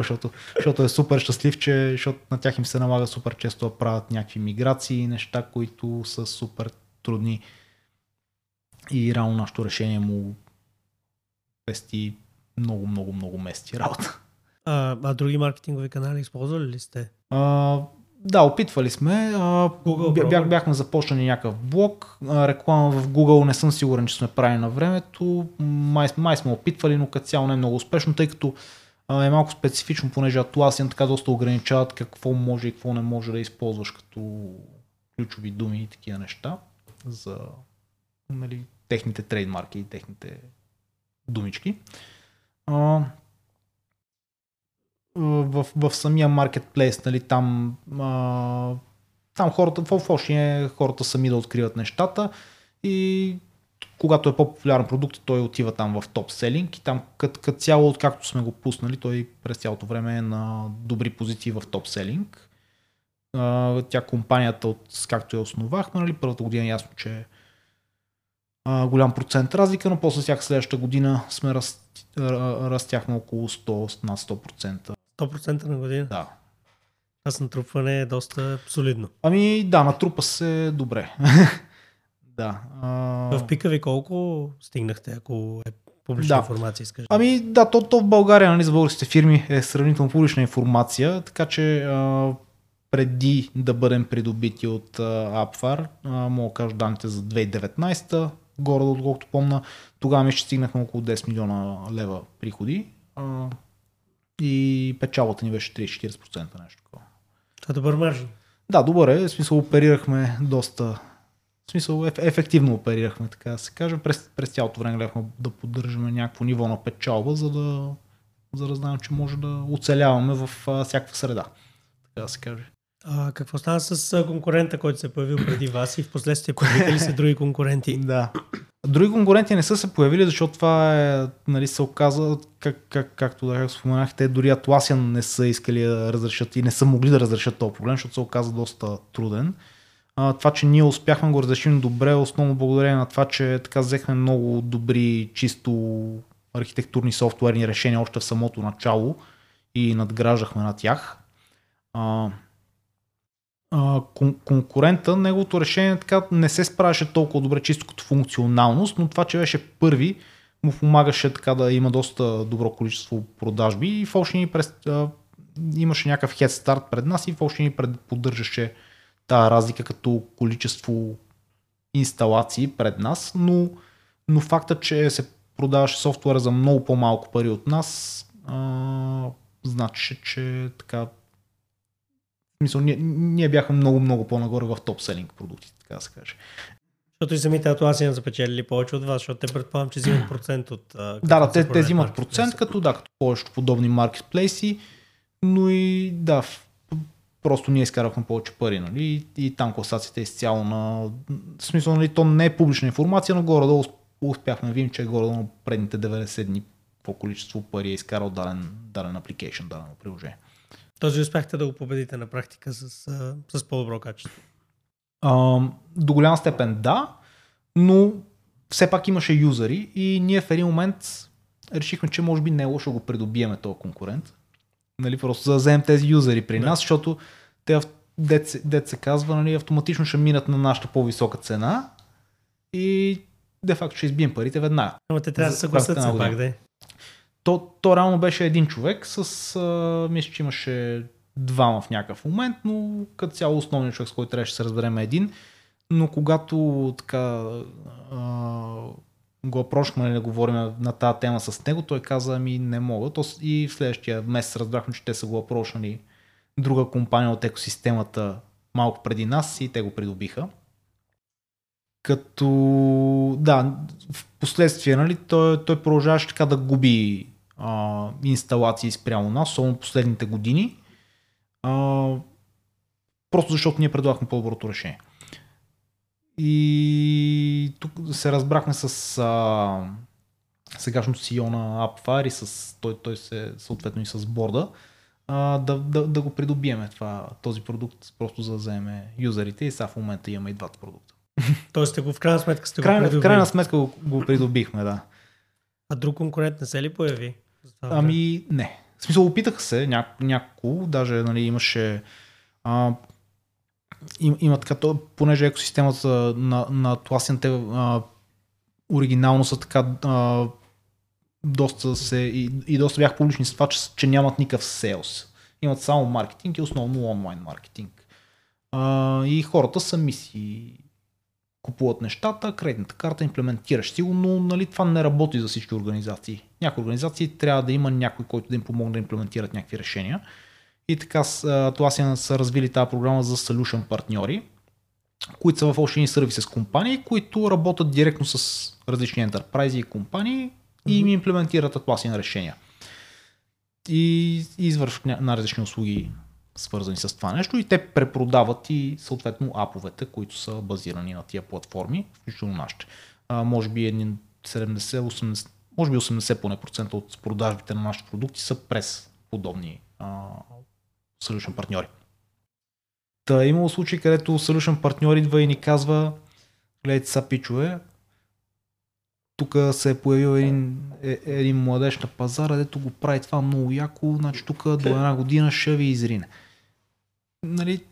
защото е супер щастлив, защото на тях им се налага супер често да правят някакви миграции, неща, които са супер трудни. И реално нашето решение му пести много месеци работа. А други маркетингови канали използвали ли сте? Да, опитвали сме. Бяхме започнали някакъв блог. Реклама в Google не съм сигурен, че сме правили на времето. Май сме опитвали, но като цяло не е много успешно, тъй като е малко специфично, понеже Atlassian така доста ограничават какво може и какво не може да използваш като ключови думи и такива неща за нали, техните трейдмарки и техните думички. В самия маркетплейс, нали, там хората, хората сами да откриват нещата и когато е по-популярен продукт, той отива там в топ селинг и там като цяло, откакто сме го пуснали, той през цялото време е на добри позиции в топ селинг. Тя компанията, както я основахме, нали, първата година ясно, че голям процент разлика, но после всяка следващата година сме растяхме около 100, над 100%. 100% на година? Да. А с натрупване е доста солидно. Ами да, натрупа се добре. Да. В пика ви колко стигнахте, ако е публична информация? Скажи? Ами да, то в България, нали, за българските фирми е сравнително публична информация, така че преди да бъдем придобити от Appfire, мога да кажа данните за 2019-та, горе, отколкото помна, тогава ми ще стигнахме около 10 милиона лева приходи и печалата ни беше 30-40% нещо такова. Това е добър маржин. Да, добър е. В смисъл оперирахме доста, в смисъл ефективно оперирахме, така да се каже. През цялото време гледахме да поддържаме някакво ниво на печалба, за да знаем, че може да оцеляваме в всякаква среда, така да се каже. Какво стана с конкурента, който се е появил преди вас и в последствие появиха ли се други конкуренти? Да. Други конкуренти не са се появили, защото това е, нали, се оказа, както споменахте, дори Atlassian не са искали да разрешат и не са могли да разрешат този проблем, защото се оказа доста труден. Това, че ние успяхме да го разрешим добре, основно благодарение на това, че така взехме много добри, чисто архитектурни софтуерни решения още в самото начало и надграждахме на тях. Конкурента, неговото решение така не се справяше толкова добре чисто като функционалност, но това, че беше първи, му помагаше така да има доста добро количество продажби и в общи линии имаше някакъв head start пред нас и в общи линии поддържаше тази разлика като количество инсталации пред нас, но факта, че се продаваше софтуера за много по-малко пари от нас, значеше, че така мисля, ние бяхме много по-нагоре в топ-селинг продукти, така да се каже. Защото и самите Atlassian запечелили повече от вас, защото те предполагам, че взимат процент от... Да, те взимат процент, като повечето подобни маркетплейси, но и да, просто ние изкарахме повече пари, нали, и там класацията е изцяло на... В смисъл, нали, то не е публична информация, но горе-долу успяхме да видим, че горе-долу предните 90 дни по количество пари е изкарал даден апликейшн, дадено приложение. Този успяхте да го победите на практика с по-добро качество? До голяма степен да, но все пак имаше юзери и ние в един момент решихме, че може би не е лошо го придобиеме този конкурент. Нали, просто за да вземем тези юзери при нас, защото те, дет се казва, нали, автоматично ще минат на нашата по-висока цена и де факто ще избием парите веднага. Но те трябва да се съгласят се пак, да. То реално беше един човек с... мисля, че имаше двама в някакъв момент, но като цяло основният човек, с който трябваше да се разберем е един. Но когато така го опрошваме да говорим на тази тема с него, той каза, ами не мога. И в следващия месец разбрахме, че те са го опрошвали друга компания от екосистемата малко преди нас и те го придобиха. Като да, в последствие, нали, той продължаваше така да губи инсталации спрямо нас, особено последните години, просто защото ние предлагахме по-доброто решение. И тук се разбрахме с сегашното CEO на Appfire и с той се съответно и с борда, да го придобиеме този продукт, просто за да вземе юзерите, и сега в момента имаме и двата продукта. Тоест в крайна сметка сте го придобили. В крайна сметка го придобихме, да. А друг конкурент не се ли появи? Ами не. В смисъл, опитаха се няколко, даже, нали, имаше... Има така, понеже екосистемата на Atlassian, те оригинално са така, доста се и доста бях публични с това, че нямат никакъв sales. Имат само маркетинг и основно онлайн маркетинг. И хората сами си купуват нещата, кредитната карта, имплементираш си го, но, нали, това не работи за всички организации. Някои организации трябва да има някой, който да им помогне да имплементират някакви решения. И така Atlassian са развили тази програма за solution партньори, които са в общини сервиси с компании, които работят директно с различни ентерпрайзи и компании и им имплементират Atlassian решения. И извършват на различни услуги, свързани с това нещо, и те препродават и съответно аповете, които са базирани на тия платформи, включително нашите. Може би 70-80%, може би 80% поне от продажбите на нашите продукти са през подобни solution партньори. Та имало случаи, където solution партньор идва и ни казва: гледайте са, пичове, тук се е появил един младеж на пазара, дето го прави това много яко, значи тук до една година ще ви изрине. Нали,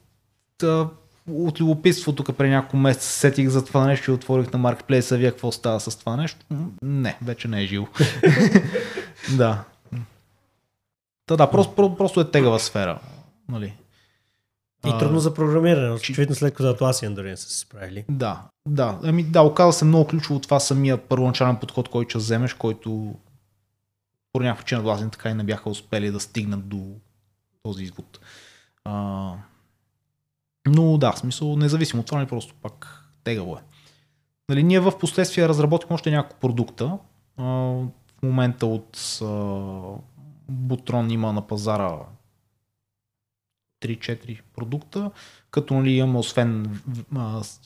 от любопитство тук при няколко месеца сетих за това нещо и отворих на маркетплейса, вие какво става с това нещо? Не, вече не е живо. Да. Да, просто е тегава сфера. Нали. И трудно за програмиране, очевидно след като Atlassian дори не са се справили. Да. Ами да, оказва се много ключово това самия първоначален подход, който ще вземеш, който по някаква причина Atlassian така и не бяха успели да стигнат до този извод. Но да, в смисъл, независимо от това, не просто пак тегаво е. Нали, ние в последствие разработихме още няколко продукта. В момента от Botron има на пазара 3-4 продукта, като, нали, имаме освен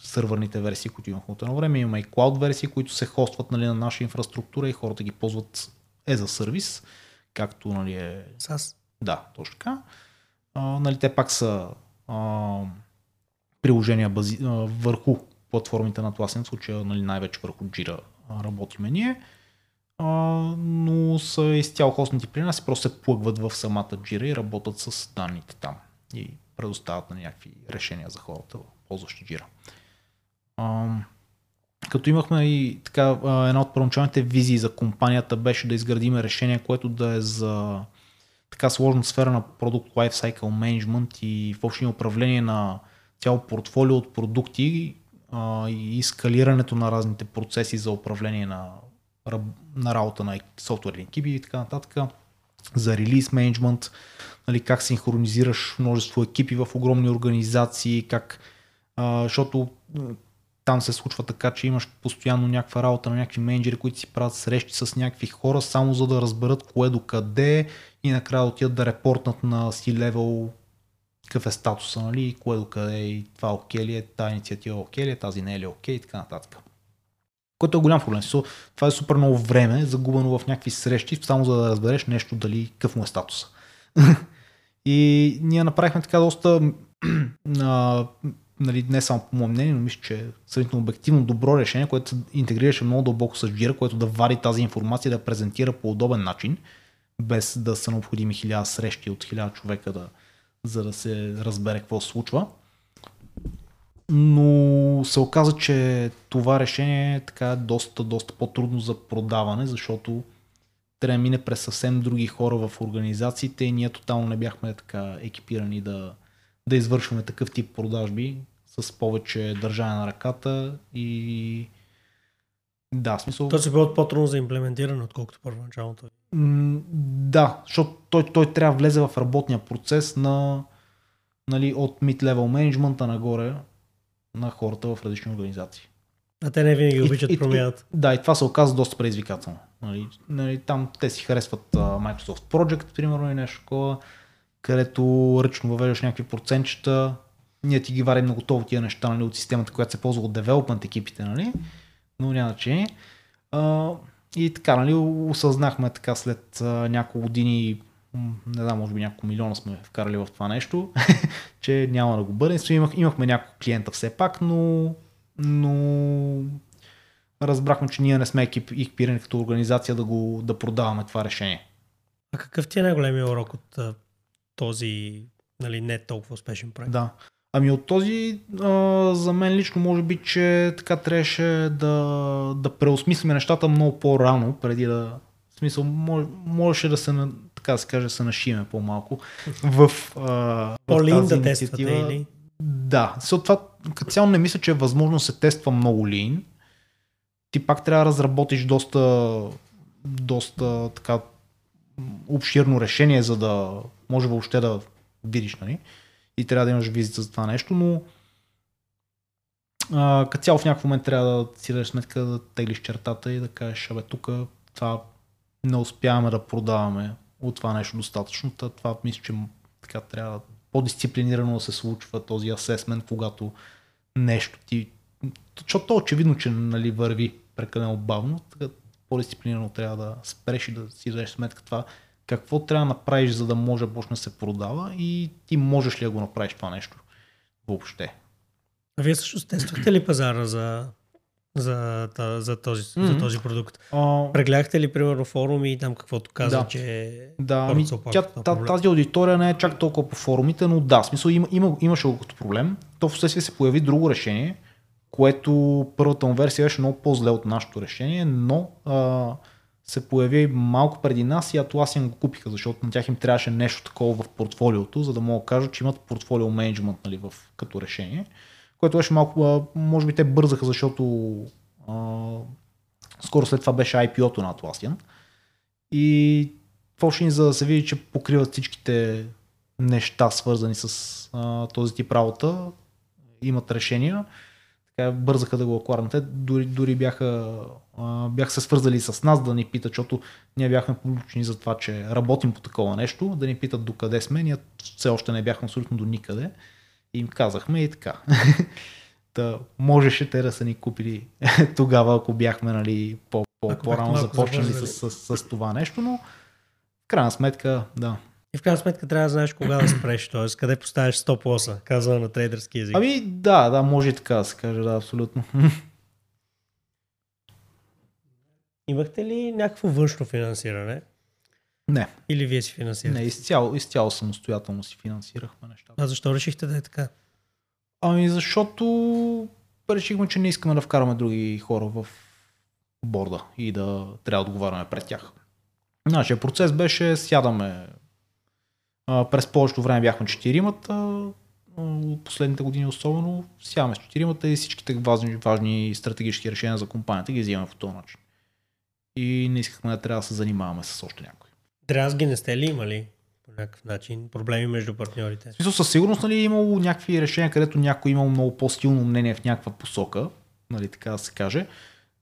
сървърните версии, които имахме от едно време, имаме и клауд версии, които се хостват, нали, на наша инфраструктура и хората ги ползват за сервис, както, нали, е... SAS. Да, точно така. Нали, те пак са приложения върху платформите на Atlassian, в случая, нали, най-вече върху Jira работиме ние, но са изцяло хостнати при нас и просто се плъгват в самата Jira и работят с данните там и предоставят на някакви решения за хората, ползващи Jira. Като имахме и така, една от първоначалните визии за компанията беше да изградим решение, което да е за така сложна сфера на продукт Lifecycle Management и въобще управление на цяло портфолио от продукти и скалирането на разните процеси за управление на работа на софтуерни екипи и така нататък, за релиз менеджмент, нали, как синхронизираш множество екипи в огромни организации, как, защото там се случва така, че имаш постоянно някаква работа на някакви менеджери, които си правят срещи с някакви хора, само за да разберат кое до къде и накрая отидат да репортнат на C-level какъв е статуса, нали, кое до къде и това окей ли е, тази инициатива окей ли е, тази не е ли окей и така нататък. Което е голям проблем. Това е супер много време, загубено в някакви срещи, само за да разбереш нещо, дали какъв му е статуса. И ние направихме така доста нали, не само по мое мнение, но мисля, че е сравнително обективно добро решение, което се интегрираше много дълбоко с Jira, което да вари тази информация, да я презентира по удобен начин, без да са необходими 1000 срещи от 1000 човека, за да се разбере какво се случва. Но се оказа, че това решение е така доста по-трудно за продаване, защото трябва да мине през съвсем други хора в организациите и ние тотално не бяхме така екипирани да извършваме такъв тип продажби с повече държане на ръката и да, смисъл... То се било по-трудно за имплементиране, отколкото първоначалното. Да, защото той трябва да влезе в работния процес на, нали, от mid-level management-а нагоре на хората в различни организации. А те не винаги обичат промяната. Да, и това се оказа доста предизвикателно. Нали, там те си харесват Microsoft Project, примерно, и нещо такова, където ръчно въвеждаш някакви процентчета. Ние ти ги варим на готово тия неща, нали, от системата, която се ползва от девелопмент екипите, нали? Но няма значение. И така, нали, осъзнахме така след няколко години, не знам, може би няколко милиона сме вкарали в това нещо, че няма да го бъдем. Имахме няколко клиента все пак, но разбрахме, че ние не сме екипирани като организация да продаваме това решение. А какъв ти е най-големият урок от този, нали, не толкова успешен проект? Да. Ами от този, за мен лично, може би, че така трябваше да преосмислим нещата много по-рано, преди да... В смисъл, можеше да се, така да се каже, се нашиме по-малко в по-лин да тествате или? Да. Това, като цяло не мисля, че е възможно се тества много лин. Ти пак трябва да разработиш доста така обширно решение, за да може въобще да видиш, нали? И трябва да имаш визита за това нещо, но като цяло в някакъв момент трябва да си дадеш сметка, да теглиш чертата и да кажеш, абе, тук това не успяваме да продаваме от това нещо достатъчно. Това мисля, че така трябва по-дисциплинирано да се случва този асесмент, когато нещо ти... Защото очевидно, че, нали, върви прекалено бавно, така по-дисциплинирано трябва да спреш и да си дадеш сметка това какво трябва да направиш, за да може да почне да се продава и ти можеш ли да го направиш това нещо въобще. А вие също тествахте ли пазара за този продукт? Прегледахте ли, примерно, форуми и там каквото каза, да, че... Да, тази аудитория не е чак толкова по форумите, но да, в смисъл имаше като проблем. То в следствие се появи друго решение, което първата му версия беше много по-зле от нашето решение, но... се появи малко преди нас и Atlassian го купиха, защото на тях им трябваше нещо такова в портфолиото, за да мога да кажа, че имат портфолио менеджмент, нали, като решение, което беше малко, може би те бързаха, защото скоро след това беше IPO-то на Atlassian и почни, за да се види, че покриват всичките неща, свързани с този тип работа, имат решения. Бързаха да го акварнат. Те дори бяха се свързали с нас да ни питат, защото ние бяхме публични за това, че работим по такова нещо, да ни питат докъде сме. Ние все още не бяхме абсолютно до никъде и им казахме и така. Та, можеше те да са ни купили тогава, ако бяхме, нали, по-рано започнали с това нещо, но в крайна сметка, да. И в крайна сметка трябва да знаеш кога да спреш, т.е. къде поставиш стоп-лоса, казва на трейдерски език. Ами да, може и така да се каже, да, абсолютно. Имахте ли някакво външно финансиране? Не. Или вие си финансирате? Не, изцяло самостоятелно си финансирахме нещата. А защо решихте да е така? Ами защото решихме, че не искаме да вкараме други хора в борда и да трябва да отговаряме пред тях. Нашия процес беше, сядаме. През повечето време бяхме четиримата, от последните години особено сядаме с четиримата и всичките важни стратегически решения за компанията ги взимаме по този начин. И не искахме да трябва да се занимаваме с още някой. Дразги не сте ли имали по някакъв начин проблеми между партньорите? В смисъл, със сигурност, нали, е имало някакви решения, където някой имал много по-силно мнение в някаква посока, нали, така да се каже,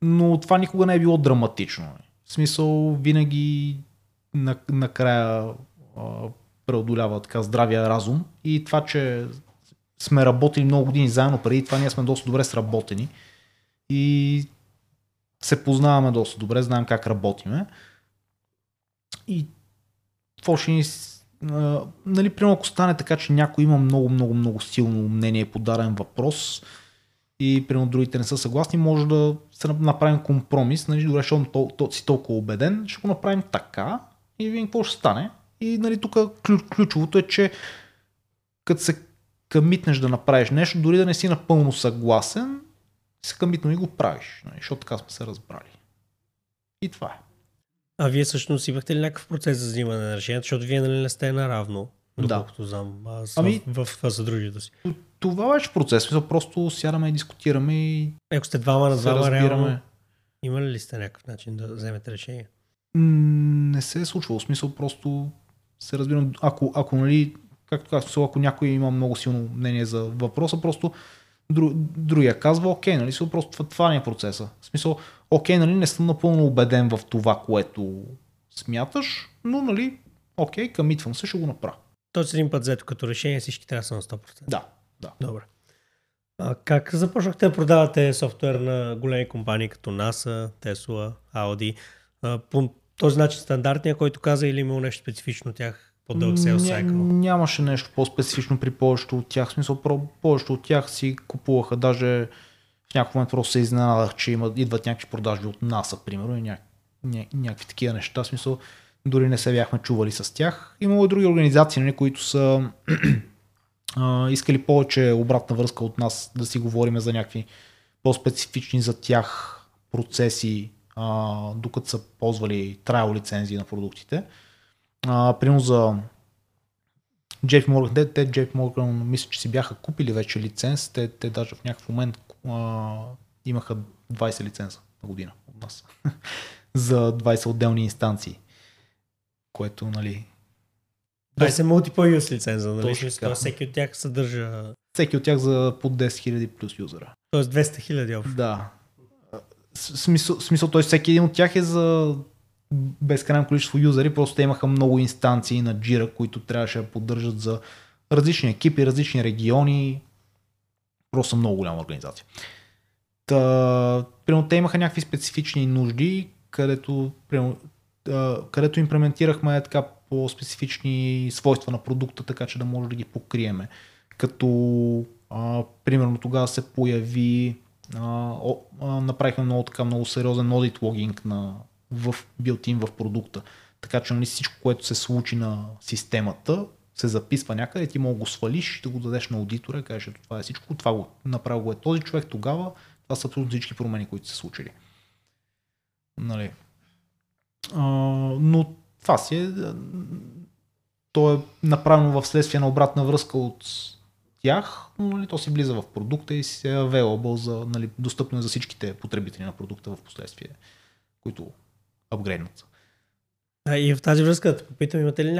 но това никога не е било драматично. Нали. В смисъл, винаги накрая преодолява така здравия разум и това, че сме работили много години заедно преди това, ние сме доста добре сработени и се познаваме доста добре, знаем как работиме и в общи нали, примерно ако стане така, че някой има много силно мнение по даден въпрос и примерно другите не са съгласни, може да се направим компромис, нали, добре, защото си толкова убеден, ще го направим така и видим какво ще стане. И нали, тук ключовото е, че като се къмитнеш да направиш нещо, дори да не си напълно съгласен, се къмитно и го правиш, нали, защото така сме се разбрали. И това е. А вие всъщност имахте ли някакъв процес за взимане на решението, защото вие нали не сте наравно, доколкото знам, в съдружието си? Това беше процес, просто сядаме и дискутираме и ако сте двама на двама реално, имали ли сте някакъв начин да вземете решение? Не се е случвало, в смисъл просто се разбирам, ако нали, както казах, ако някой има много силно мнение за въпроса, просто другия казва, окей, нали, просто това не е процеса. В смисъл, окей, нали, не съм напълно убеден в това, което смяташ, но нали, окей, къмитвам се, ще го направя. Тоест един път взето като решение, всички трябва да са на 100%. Да. Добре. А как започнахте да продавате софтуер на големи компании като NASA, Tesla, Audi? По този начин стандартния, който каза, или имало нещо специфично от тях? Нямаше нещо по-специфично при повечето от тях. В смисъл, повечето от тях си купуваха, даже в някакъв момент просто се изненадах, че идват някакви продажби от NASA, примерно, и някакви такива неща. В смисъл, дори не се бяхме чували с тях. Имало и други организации, нали, които са искали повече обратна връзка от нас, да си говорим за някакви по-специфични за тях процеси, докато са ползвали Trello лицензии на продуктите. Примерно за JP Morgan, те JP Morgan мисля, че си бяха купили вече лиценз, те даже в някакъв момент имаха 20 лиценза на година от нас за 20 отделни инстанции, което нали... 20 multiple use лиценза, нали? Точно, всеки от тях съдържа... Всеки от тях за под 10 000 плюс юзера. Тоест 200 000 общо. Да. Смисъл, т.е. всеки един от тях е за безкрайно количество юзери, просто те имаха много инстанции на Jira, които трябваше да поддържат за различни екипи, различни региони. Просто много голяма организация. Примерно те имаха някакви специфични нужди, където имплементирахме така по-специфични свойства на продукта, така че да може да ги покриеме. Като примерно тогава се появи, направихме много сериозен audit logging в built-in в продукта. Така че нали, всичко, което се случи на системата, се записва някъде, ти мога го свалиш и да го дадеш на аудитора и кажеш, ето това е всичко, това го направил го е този човек тогава, това са абсолютно всички промени, които се случили. Нали. Но това си е, то е направено в следствие на обратна връзка от тях, но нали, то си влиза в продукта и си е available, нали, достъпно е за всичките потребители на продукта в последствие, които апгрейднат. И в тази връзка да попитам, имате ли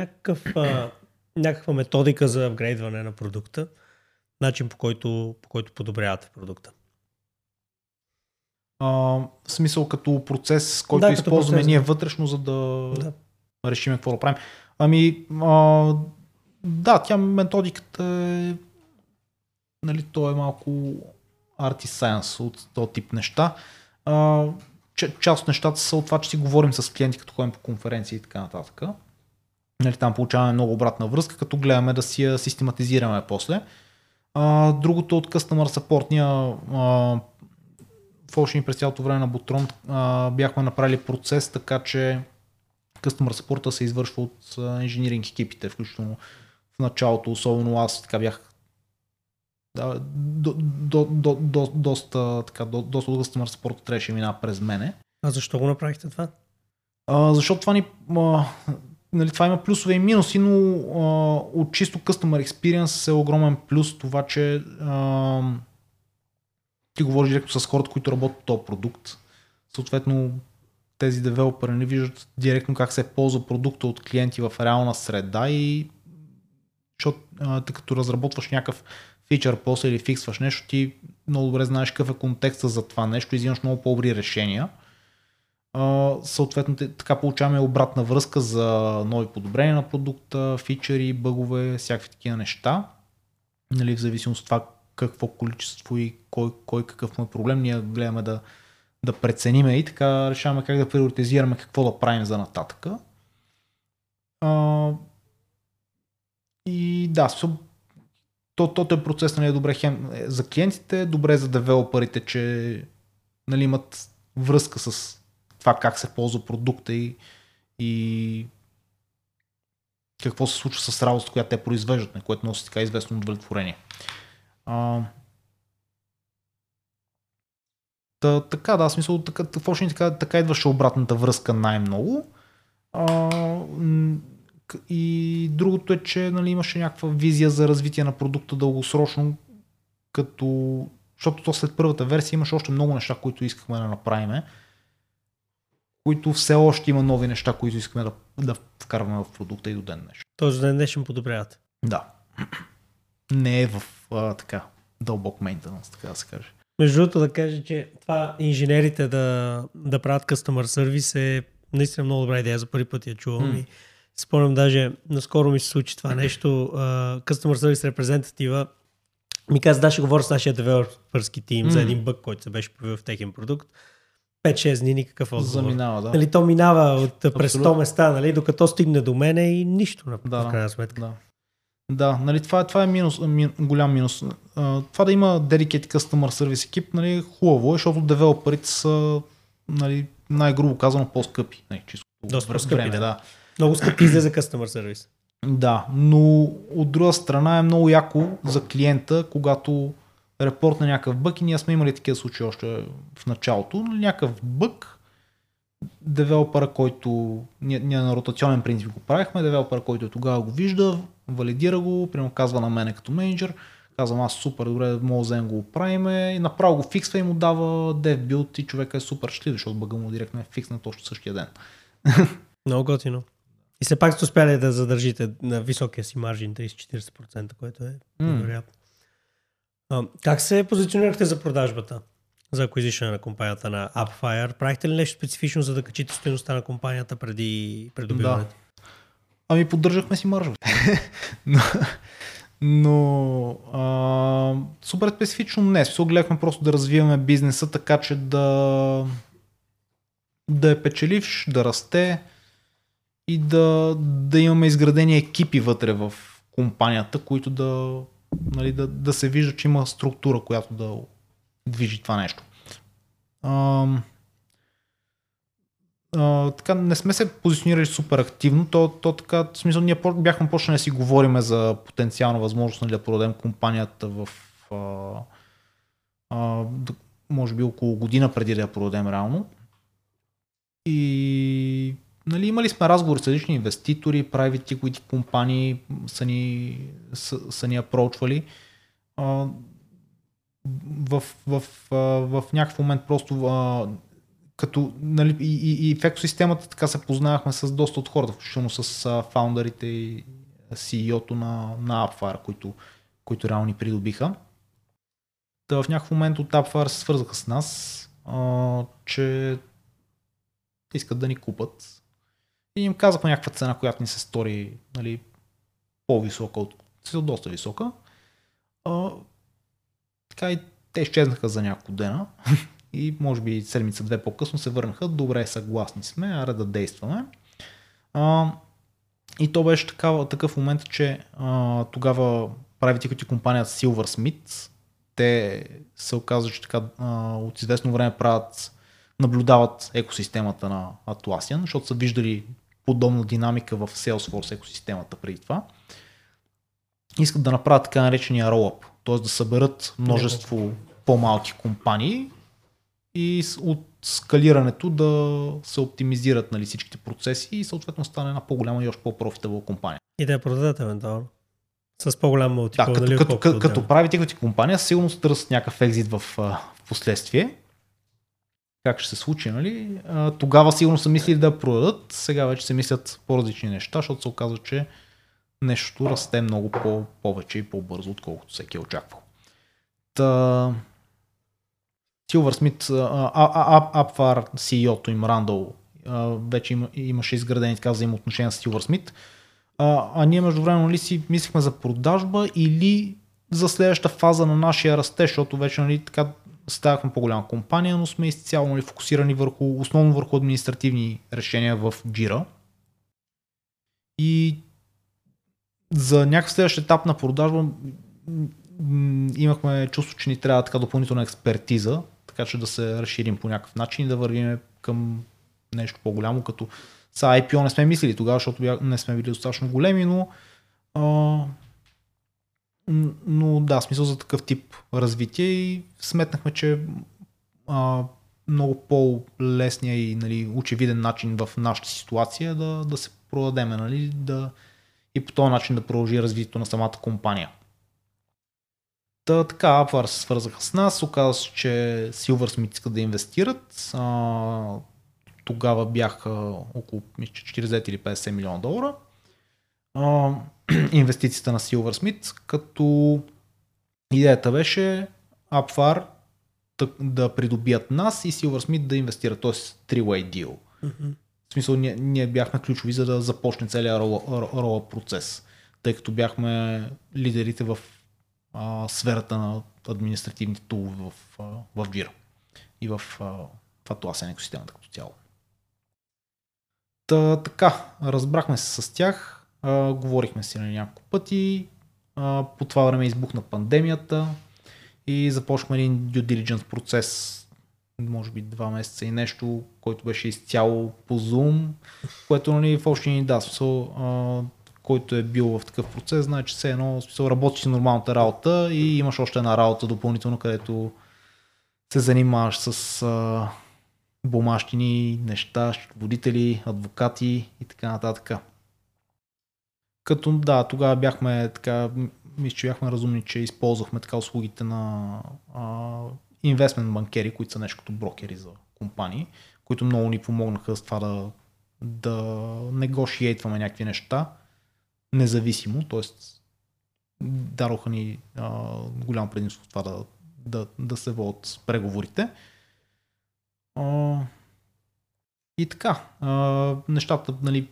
някаква методика за апгрейдване на продукта? Начин по който подобрявате продукта? В смисъл като процес, който да, използваме процес, ние вътрешно, за да решим какво да правим. Тя методиката е нали, то е малко art and science от този тип неща. Част от нещата са от това, че си говорим с клиенти, като ходим по конференции и така нататък. Нали, там получаваме много обратна връзка, като гледаме да си я систематизираме после. Другото от Customer Support, ние фолшни през цялото време на Botron бяхме направили процес, така че Customer Support се извършва от инжиниринг екипите, включително в началото, особено аз така бях доста от Customer Support трябваше мина през мене. А защо го направихте това? Защото това нали, това има плюсове и минуси, но от чисто Customer Experience е огромен плюс това, че ти говориш директно с хората, които работят този продукт. Съответно тези девелопери не виждат директно как се ползва продукта от клиенти в реална среда и защото тъй като разработваш някакъв фичър после или фиксваш нещо, ти много добре знаеш какъв е контекста за това нещо и взимаш много по-добри решения. Съответно така получаваме обратна връзка за нови подобрения на продукта, фичъри, бъгове, всякакви такива неща. Нали, в зависимост от това какво количество и кой какъв му е проблем, ние гледаме да прецениме и така решаваме как да приоритизираме какво да правим за нататък. И да, този процес нали, е добре хем за клиентите, добре за девелоперите, че нали, имат връзка с това как се ползва продукта и какво се случва с работата, която те произвеждат, на което носи така известно удовлетворение. Така, да, в смисъл, така идваше обратната връзка най-много. И другото е, че нали, имаше някаква визия за развитие на продукта дългосрочно, защото то след първата версия имаше още много неща, които искахме да направим, които все още има нови неща, които искаме да вкарваме в продукта и до ден днешен. Този ден днешен подобряват. Да. Не е в така дълбок мейнтенанс, така да се каже. Между другото да кажа, че това инженерите да правят customer сервис е наистина много добра идея. За първи път я чувам и спомням даже, наскоро ми се случи това нещо. Customer сервис репрезентатива ми каза, да, ще говоря с нашия девелопърски тим за един бъг, който се беше появил в техен продукт. 5-6 дни никакъв отговор. Заминава, да. Нали, то минава през 100 места, нали, докато стигне до мене и нищо в крайна сметка. Да, нали, това е голям минус. Това да има dedicated customer service екип, нали, хубаво е, защото девелоперите са нали, най-грубо казано по-скъпи. Нали, чисто доста скъпи, време, да. Много скъпи излезе customer service. Да, но от друга страна е много яко за клиента, когато репорт на някакъв бък, и ние сме имали такива случаи още в началото, но някакъв бък, девелопера, който ние на ротационен принцип го правихме, девелопера, който тогава го вижда, валидира го, примерно казва на мене като менеджер, казвам аз супер, добре, мога взем го оправиме, и направо го фиксва и му дава dev build и човека е супер щастлив, защото бъга му директно е фикснат още същия ден. Много готино. И все пак сте успяли да задържите на високия си маржин 30-40%, което е невероятно. Как се позиционирахте за продажбата, за аквизишън на компанията на Appfire? Правихте ли нещо специфично, за да качите стойността на компанията преди придобиването? Да. Ами поддържахме си маржовете. но супер специфично не. Специално гледахме просто да развиваме бизнеса, така че да е печеливш, да расте и да имаме изградени екипи вътре в компанията, които нали, да се вижда, че има структура, която да движи това нещо. Така не сме се позиционирали супер активно, то така, в смисъл, ние бяхме почнали да си говорим за потенциална възможност нали, да продадем компанията в може би около година преди да я продадем реално. И нали, имали сме разговори с различни инвеститори, private equity компании са ни апроучвали. В някакъв момент просто като нали, и в екосистемата така се познавахме с доста от хората, включително с фаундърите и CEO-то на Appfire, които реално ни придобиха. Та в някакъв момент от Appfire се свързаха с нас, че искат да ни купат. И им казахме някаква цена, която ни се стори нали, по-висока, доста висока. Така и те изчезнаха за няколко дена и може би седмица-две по-късно се върнаха. Добре, съгласни сме, аре да действаме. И то беше такъв момент, че тогава правите като компанията Silversmith. Те се оказа, че така, от известно време наблюдават екосистемата на Atlassian, защото са виждали подобна динамика в Salesforce екосистемата преди това. Искат да направят така наречения roll-up, т.е. да съберат множество по-малки компании и от скалирането да се оптимизират нали, всичките процеси и съответно стане една по-голяма и още по-профитабла компания. И да я продадат евентуално. С по-голям мултипол. Да, като правите като компания, сигурно се търсят някакъв екзит в последствие. Как ще се случи, нали? Тогава сигурно са мислили да продадат, сега вече се мислят по-различни неща, защото се оказва, че нещо расте много повече и по-бързо, отколкото всеки е очаквал. Silversmith, Appfire, CEO-то им Randall, вече имаше изградени така взаимоотношения с Silversmith, а ние междувременно ли си мислихме за продажба или за следваща фаза на нашия растеж, защото вече нали, така ставахме по-голяма компания, но сме изцяло нали, фокусирани основно върху административни решения в Jira. И за някакъв следващ етап на продажба имахме чувство, че ни трябва така допълнителна експертиза, така че да се разширим по някакъв начин и да вървим към нещо по-голямо, като са IPO не сме мислили тогава, защото не сме били достатъчно големи, но да, смисъл за такъв тип развитие и сметнахме, че много по-лесния и нали, очевиден начин в нашата ситуация да се продадем, нали, и по този начин да продължи развитието на самата компания. Та, така, Appfire се свързаха с нас, оказва се, че Silversmith иска да инвестират. Тогава бяха около 40 или 50 милиона долара. Инвестицията на Silversmith, като идеята беше Appfire да придобият нас и Silversmith да инвестира, т.е. 3-way deal. Mm-hmm. В смисъл, ние бяхме ключови, за да започне целият ролъп процес, тъй като бяхме лидерите в сферата на административните тулове в Jira и в Atlassian екосистемата като цяло. Та, така, разбрахме се с тях, говорихме си на няколко пъти, по това време избухна пандемията и започнахме един due diligence процес, може би 2 месеца и нещо, който беше изцяло по Zoom, което нали, в общи ни да, смисъл, който е бил в такъв процес, знае, че все едно смисъл, работиш нормалната работа и имаш още една работа допълнително, където се занимаваш с бумащини, неща, счетоводители, адвокати и така нататък. Като да, тогава бяхме така, мисля, че бяхме разумни, че използвахме така услугите на инвестмент банкери, които са нещо като брокери за компании, които много ни помогнаха с това да негошиейтваме някакви неща независимо, т.е. дароха ни голямо предимство в това да се водят преговорите. И така, нещата, нали,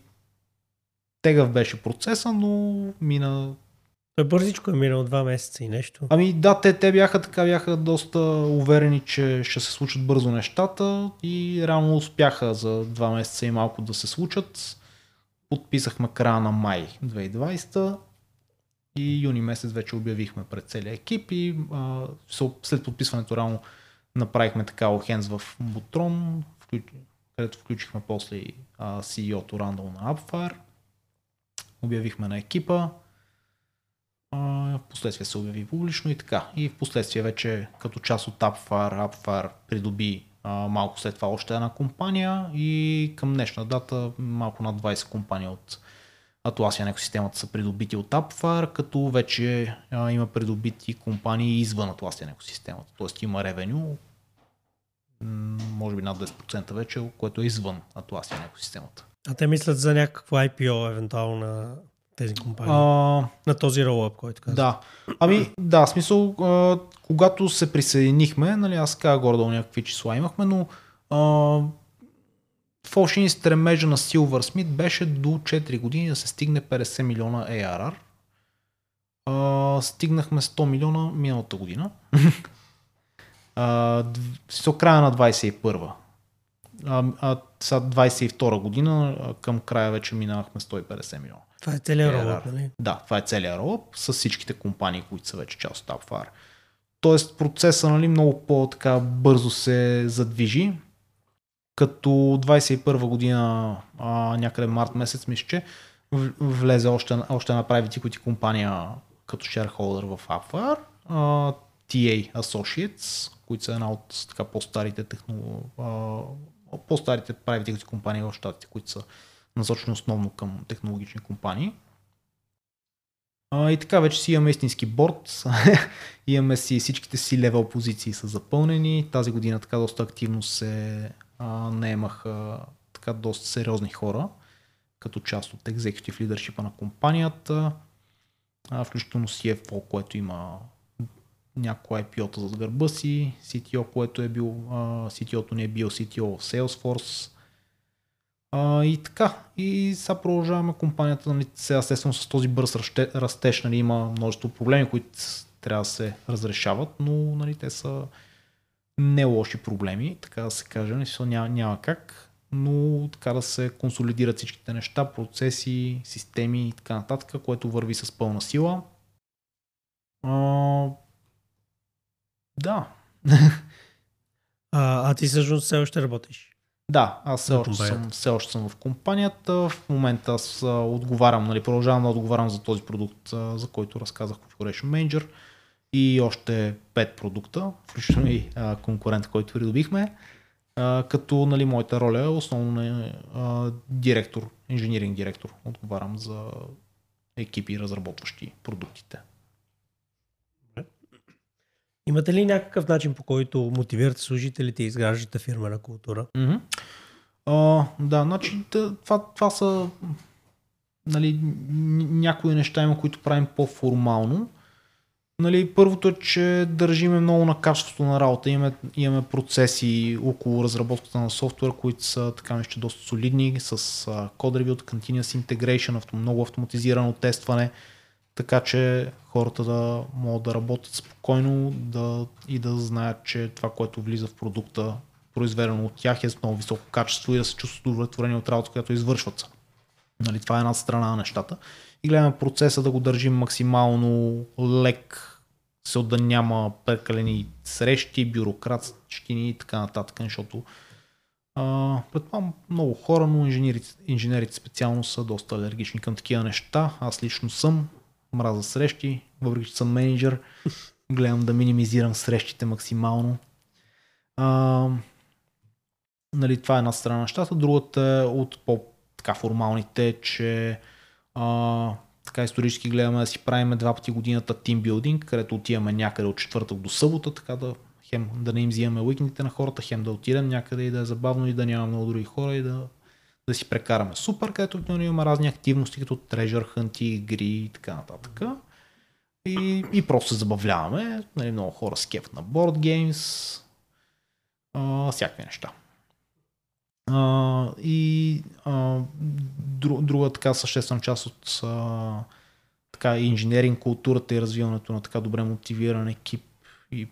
тегав беше процеса, но мина. Бързичко е минало 2 месеца и нещо. Ами да, те бяха така, бяха доста уверени, че ще се случат бързо нещата и реално успяха за 2 месеца и малко да се случат. Подписахме края на май 2020 и юни месец вече обявихме пред целия екип и след подписването реално направихме така all-hands в Botron, където включихме после CEO-то Randall на Appfire. Обявихме на екипа. Впоследствие се обяви публично и така. И впоследствие вече като част от Appfire придоби малко след това още една компания и към днешна дата малко над 20 компании от Atlassian екосистемата са придобити от Appfire, като вече има придобити компании извън Atlassian екосистемата. Тоест има ревеню, може би над 10% вече, което е извън Atlassian екосистемата. А те мислят за някакво IPO евентуално на тези компании, на този ролъп, който казах. Да, ами да, смисъл, когато се присъединихме, нали, аз казах горе-долу някакви числа имахме, но в общини стремежа на Silversmith беше до 4 години да се стигне 50 милиона ARR. Стигнахме 100 милиона миналата година. До края на 21-а. Сега 22 година, към края вече минахме 150 милиона. Това е целият ролъп, нали? Да, това е целият ролъп с всичките компании, които са вече част от Appfire. Тоест процесът, нали, много по-така бързо се задвижи, като 21 година някъде март месец, мисля, че влезе още една private equity компания като shareholder в Appfire, TA Associates, които са една от така по-старите по-старите private equity компании в щатите, които са насочени основно към технологични компании. И така, вече си имаме истински борд, имаме си всичките си левел позиции са запълнени. Тази година така доста активно се наемаха така доста сериозни хора, като част от executive leadership на компанията, включително CFO, което има някои IPO-та зад гърба си, CTO, което е бил, CTO-то не е бил CTO в Salesforce. И така, и сега продължаваме компанията, нали, сега естествено с този бърз растеж, нали, има множество проблеми, които трябва да се разрешават, но нали, те са не лоши проблеми, така да се каже, няма как. но така да се консолидират всичките неща, процеси, системи и така нататък, което върви с пълна сила. Да. Ти всъщност все още работиш? Да, аз все още съм в компанията. В момента аз отговарям, продължавам да отговарям за този продукт, за който разказах, Configuration Manager, и още 5 продукта, включително и конкурент, който придобихме. Като моята роля е основно директор, инженеринг директор. Отговарям за екипи, разработващи продуктите. Имате ли някакъв начин, по който мотивирате служителите и изграждате фирмена култура? Mm-hmm. Да, значи това са някои неща има, които правим по-формално. Първото е, че държиме много на качеството на работа. Имаме процеси около разработката на софтуер, които са нещо доста солидни, с code review, continuous integration, много автоматизирано тестване, така че хората да могат да работят спокойно и да знаят, че това, което влиза в продукта, произведено от тях, е с много високо качество и да се чувстват удовлетворени от работа, която извършват. Това е една страна на нещата. И гледаме процеса да го държим максимално лек, да няма прекалени срещи, бюрократщини и така нататък, защото предполагам много хора, но инженерите специално са доста алергични към такива неща. Аз лично съм, мразя срещи, въпреки че съм менеджер, гледам да минимизирам срещите максимално. Това е една страна на нещата. Другата е от по-формалните, че исторически гледаме да си правиме 2 пъти годината тимбилдинг, където отиваме някъде от четвъртък до събота, така да хем да не им взимаме уикендите на хората, хем да отидем някъде и да е забавно и да няма много други хора и да си прекараме супер, където имаме разни активности, като treasure hunt, игри и така нататък. И просто се забавляваме. Много хора скефат на board games, всякакви неща. Друга съществена част от инженеринг културата и развиването на добре мотивиран екип и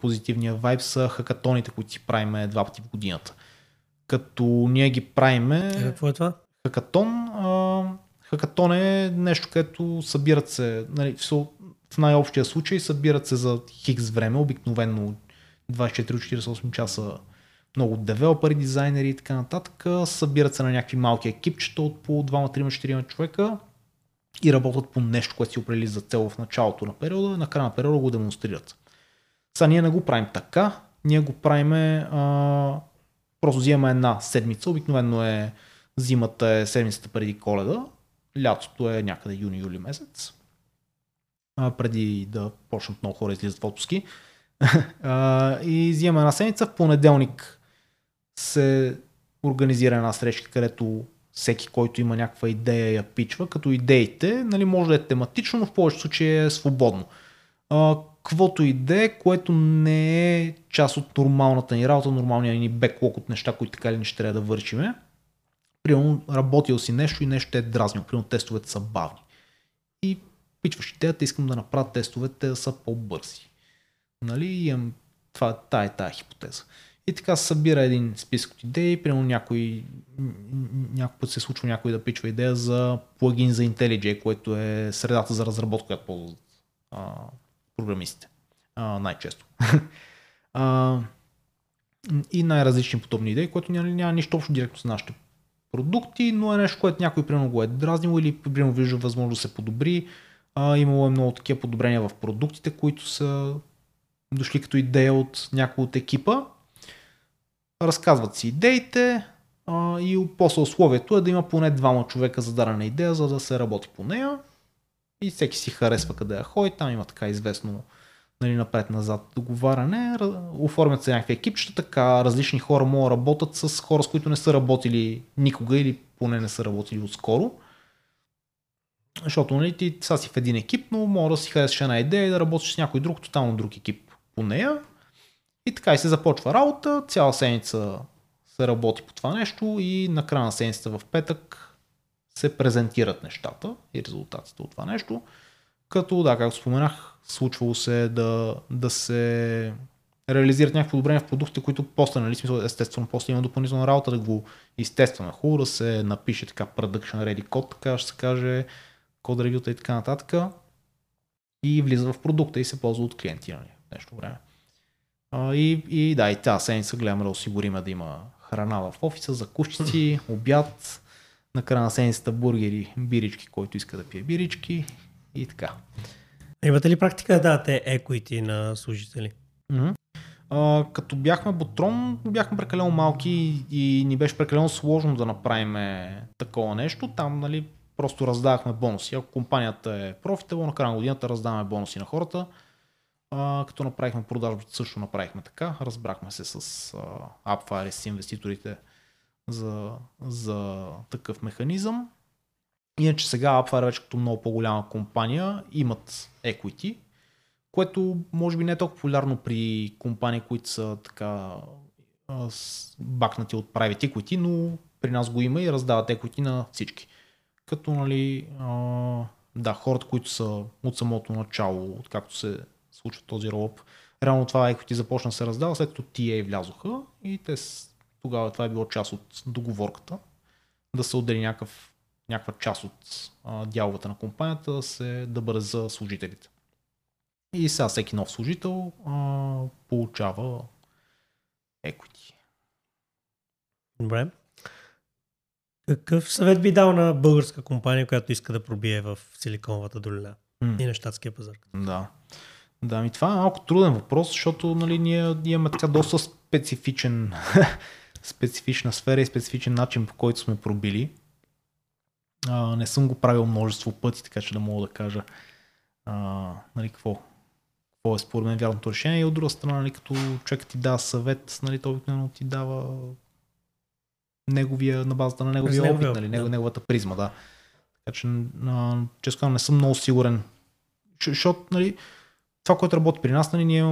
позитивния вайб са хакатоните, които си правиме 2 пъти в годината. Като ние ги правиме... Какво е това? Хакатон. Хакатон е нещо, където събират се, в най-общия случай събират се за хикс време, обикновено 24-48 часа. Много девелопери, дизайнери и така нататък, събират се на някакви малки екипчета от по 2-3-4 човека и работят по нещо, което си определили за цел в началото на периода и на края на периода го демонстрират. Сега ние не го правим така, ние го правим, просто взимаме една седмица, обикновено е зимата е седмицата преди Коледа, лятото е някъде юни-юли месец, преди да почнат много хора излизат в отпуски. И взимаме една седмица, в понеделник се организира една среща, където всеки, който има някаква идея, я пичва, като идеите може да е тематично, но в повечето случаи е свободно. Каквото идея, което не е част от нормалната ни работа, нормалния ни беклок от неща, които така или не ще трябва да вършиме. Примерно работил си нещо и нещо те е дразнил, примерно тестовете са бавни и пичваш идеята, искам да направя тестовете да са по-бързи. Имам тая хипотеза. И така се събира един списък от идеи, примерно някой път се случва някой да пичва идея за плагин за IntelliJ, което е средата за разработка, която ползват програмистите. Най-често. И най-различни подобни идеи, което няма нищо общо директно с нашите продукти, но е нещо, което някой примерно го е дразнил или примерно вижда възможност да се подобри. Имало е много такива подобрения в продуктите, които са дошли като идея от някой от екипа, разказват си идеите и после условието е да има поне 2 човека за дадена идея, за да се работи по нея и всеки си харесва къде я ходи, там има известно напред-назад договаряне, оформят се някакви екипчета, различни хора могат да работят с хора, с които не са работили никога или поне не са работили отскоро. Защото ти са си в един екип, но може да си харесаш една идея и да работиш с някой друг, тотално друг екип по нея. И така и се започва работа, цяла седмица се работи по това нещо и на края на седмицата в петък се презентират нещата и резултатите от това нещо. Като, както споменах, случвало се да се реализират някакво подобрение в продуктите, които после, нали, смисъл, естествено, после има допълнителна работа да го изтестваме. Хубаво да се напише така production ready код, така ще се каже, код ревюта и така нататък. И влиза в продукта и се ползва от клиенти, нали, в днешно време. И да, и тази седмица гледаме да осигуриме да има храна в офиса, закусчици, обяд, на края на седмицата бургери, бирички, който иска да пие бирички и така. Имате ли практика да давате equity на служители? Като бяхме Botron, бяхме прекалено малки и ни беше прекалено сложно да направим такова нещо. Там, нали, просто раздавахме бонуси. Ако компанията е профитабла, на края на годината раздаваме бонуси на хората. Като направихме продажбата, също направихме така. Разбрахме се с Appfire, с инвеститорите за такъв механизъм. Иначе сега Appfire вече като много по-голяма компания имат equity, което може би не е толкова популярно при компании, които са така бакнати от private equity, но при нас го има и раздават equity на всички. Като, нали, да, хората, които са от самото начало, откакто се случва този ролъп, реално това equity започна да се раздава, след като TA влязоха и те тогава това е било част от договорката, да се отдели някаква част от дяловата на компанията да бъде за служителите. И сега всеки нов служител получава equity. Добре. Какъв съвет би дал на българска компания, която иска да пробие в Силиконовата долина и на щатския пазар? Да. Да, ми това е малко труден въпрос, защото, нали, ние имаме така доста специфична сфера и специфичен начин, по който сме пробили. Не съм го правил множество пъти, така че да мога да кажа нали, какво е според мен вярното решение. И от друга страна, нали, като човек ти дава съвет, нали, той обикновено ти дава на базата на неговия опит, нали, неговата призма. Да. Така че, честно, не съм много сигурен. Защото, нали, това, което работи при нас, нали, ние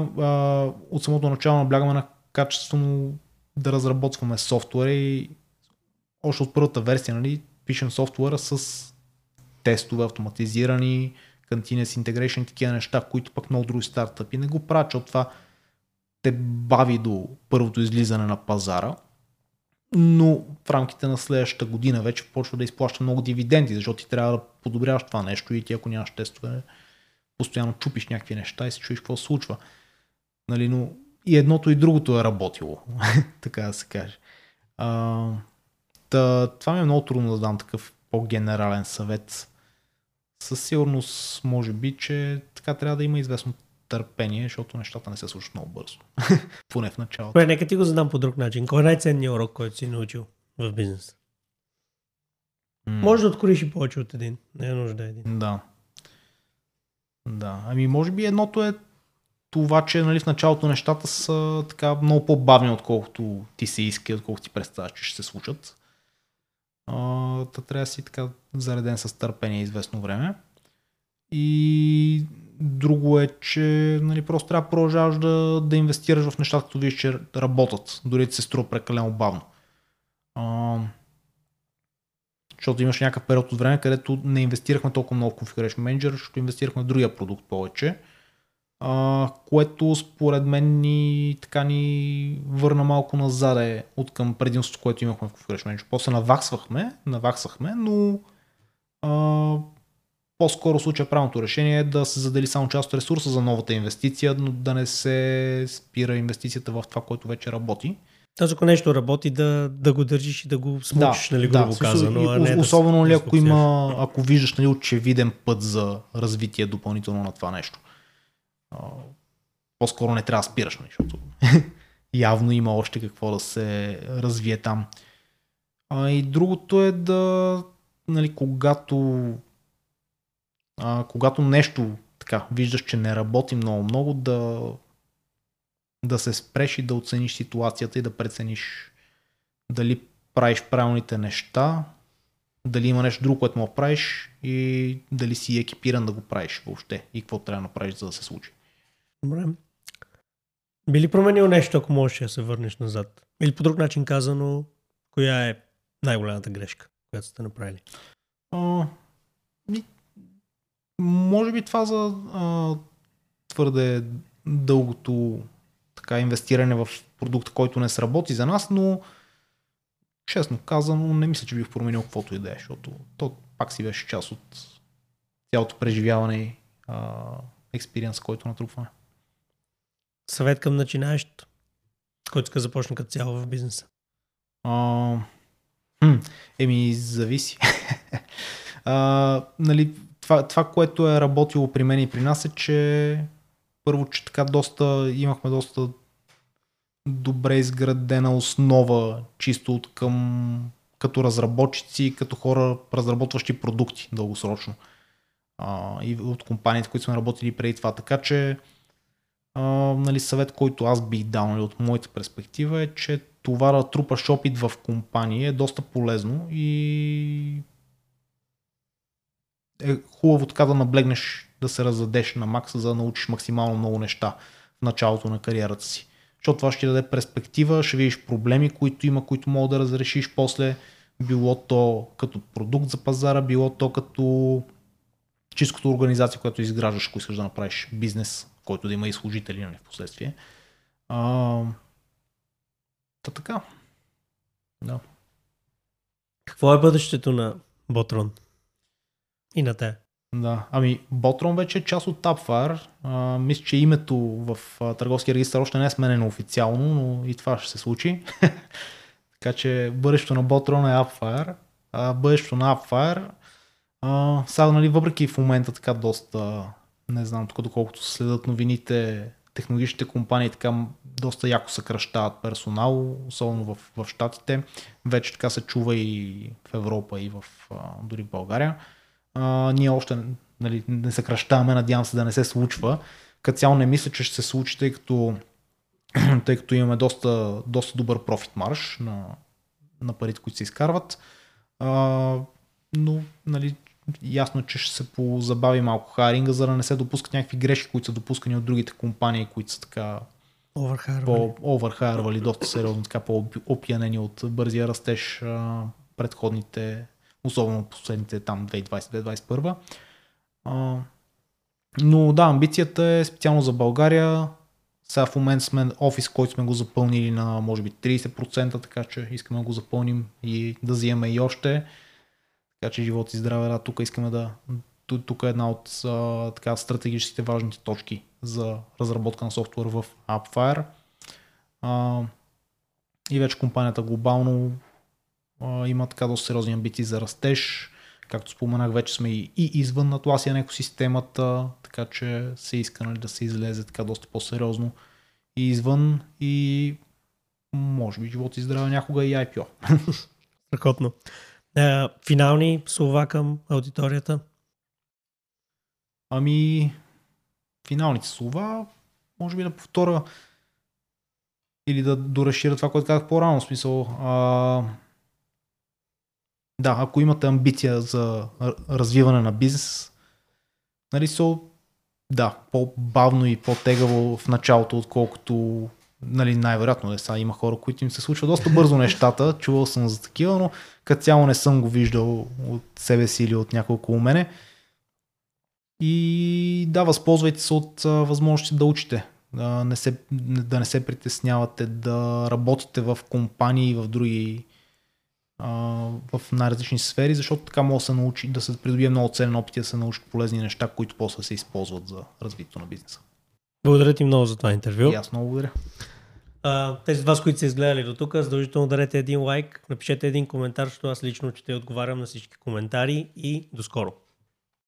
от самото начало наблягаме на качествено да разработваме софтуера и още от първата версия, нали, пишем софтуера с тестове, автоматизирани, continuous integration и такива неща, които пък много други стартъпи не го правят, защото това те бави до първото излизане на пазара, но в рамките на следващата година вече почва да изплаща много дивиденти, защото ти трябва да подобряваш това нещо и ти, ако нямаш тестове, постоянно чупиш някакви неща и се чуеш какво се случва. Нали, но и едното и другото е работило, така да се каже. Това ми е много трудно да дам такъв по-генерален съвет. Със сигурност, може би, че така трябва да има известно търпение, защото нещата не се случат много бързо. Поне в началото. Нека ти го задам по друг начин. Кой е най-ценният урок, който си научил в бизнеса? Може да откроиш и повече от един. Не е нужда един. Да. Ами може би едното е това, че, нали, в началото нещата са така много по-бавни, отколкото ти се иска, отколкото ти представяш, че ще се случат. Та трябва да си така зареден с търпение известно време. И друго е, че, нали, просто трябва да продължаваш да инвестираш в нещата, като виж, че работят, дори да се струва прекалено бавно. Защото имаш някакъв период от време, където не инвестирахме толкова много в Configuration Manager, защото инвестирахме в другия продукт повече, което според мен ни върна малко назаде от към предимството, което имахме в Configuration Manager. После наваксахме, но по-скоро в случая правилното решение е да се задели само част от ресурса за новата инвестиция, но да не се спира инвестицията в това, което вече работи. Тоест, ако нещо работи, да го държиш и да го смучиш, нали, грубо казано. Особено ли ако виждаш, нали, очевиден път за развитие допълнително на това нещо. По-скоро не трябва да спираш, защото явно има още какво да се развие там. И другото е да, нали, когато нещо така виждаш, че не работи много-много, да се спреш и да оцениш ситуацията и да прецениш дали правиш правилните неща, дали има нещо друго, което му правиш и дали си екипиран да го правиш въобще и какво трябва да направиш, за да се случи. Добре. Би ли променил нещо, ако можеш да се върнеш назад? Или по друг начин казано, коя е най-голямата грешка, която сте направили? Може би това за твърде дългото така инвестиране в продукт, който не сработи за нас, но честно казано, не мисля, че бих променил каквото и да е, защото то пак си беше част от цялото преживяване и експириенс, който натрупваме. Съвет към начинаещ, който иска започне като цяло в бизнеса? Зависи. Това, което е работило при мен и при нас е, че първо, че така имахме доста добре изградена основа, чисто от към като разработчици, като хора, разработващи продукти дългосрочно. И от компаниите, които сме работили преди това. Така че съвет, който аз бих дал от моята перспектива е, че това да трупаш опит в компания е доста полезно и е хубаво така да наблегнеш, да се раззадеш на макса, за да научиш максимално много неща в началото на кариерата си. Защото това ще ти даде перспектива, ще видиш проблеми, които има, които мога да разрешиш после, било то като продукт за пазара, било то като чистата организация, която изграждаш, ако искаш да направиш бизнес, който да има и служители в последствие. Така. Да. Какво е бъдещето на Botron? И на те. Да, Botron вече е част от Appfire. Мисля, че името в търговския регистър още не е сменено официално, но и това ще се случи. Така че бъдещето на Botron е Appfire. Бъдещето на Appfire сега, въпреки в момента така доста, не знам, тук доколкото следят новините, технологичните компании така доста яко съкращават персонал, особено в Щатите. Вече така се чува и в Европа, и дори в България. Ние още не съкращаваме, надявам се да не се случва. Като цяло не мисля, че ще се случи, тъй като имаме доста добър профит марж на парите, които се изкарват. Но ясно, че ще се позабави малко хайринга, за да не се допускат някакви грешки, които са допускани от другите компании, които са така оверхайрвали доста сериозно, така по-опиянени от бързия растеж предходните, особено последните там 2020-2021. Но да, амбицията е специално за България. Сега в момент сме офис, който сме го запълнили на може би 30%, така че искаме да го запълним и да взимаме и още. Така че живот и здраве, да, тук искаме да... Тук е една от стратегическите важните точки за разработка на софтуер в Appfire. И вече компанията глобално има така доста сериозни амбиции за растеж. Както споменах, вече сме и извън Atlassian екосистемата, така че се иска да се излезе така доста по-сериозно и извън, и може би живот и здраве, някога и IPO. Страхотно. Финални слова към аудиторията? Финалните слова може би да повторя или да доразширя това, което казах по-рано, в смисъл. Да, ако имате амбиция за развиване на бизнес, по-бавно и по-тегаво в началото, отколкото най-вероятно е. Сега има хора, които им се случва доста бързо нещата, чувал съм за такива, но като цяло не съм го виждал от себе си или от някой около мене. И да, възползвайте се от възможности да учите, да не се притеснявате да работите в компании, в други, в най-различни сфери, защото така може да се научи, да се придобие много ценен опит и да се научат полезни неща, които после се използват за развитието на бизнеса. Благодаря ти много за това интервю. И аз много благодаря. Тези от вас, които са изгледали до тук, задължително дарете един лайк, напишете един коментар, защото аз лично чета и отговарям на всички коментари, и до скоро.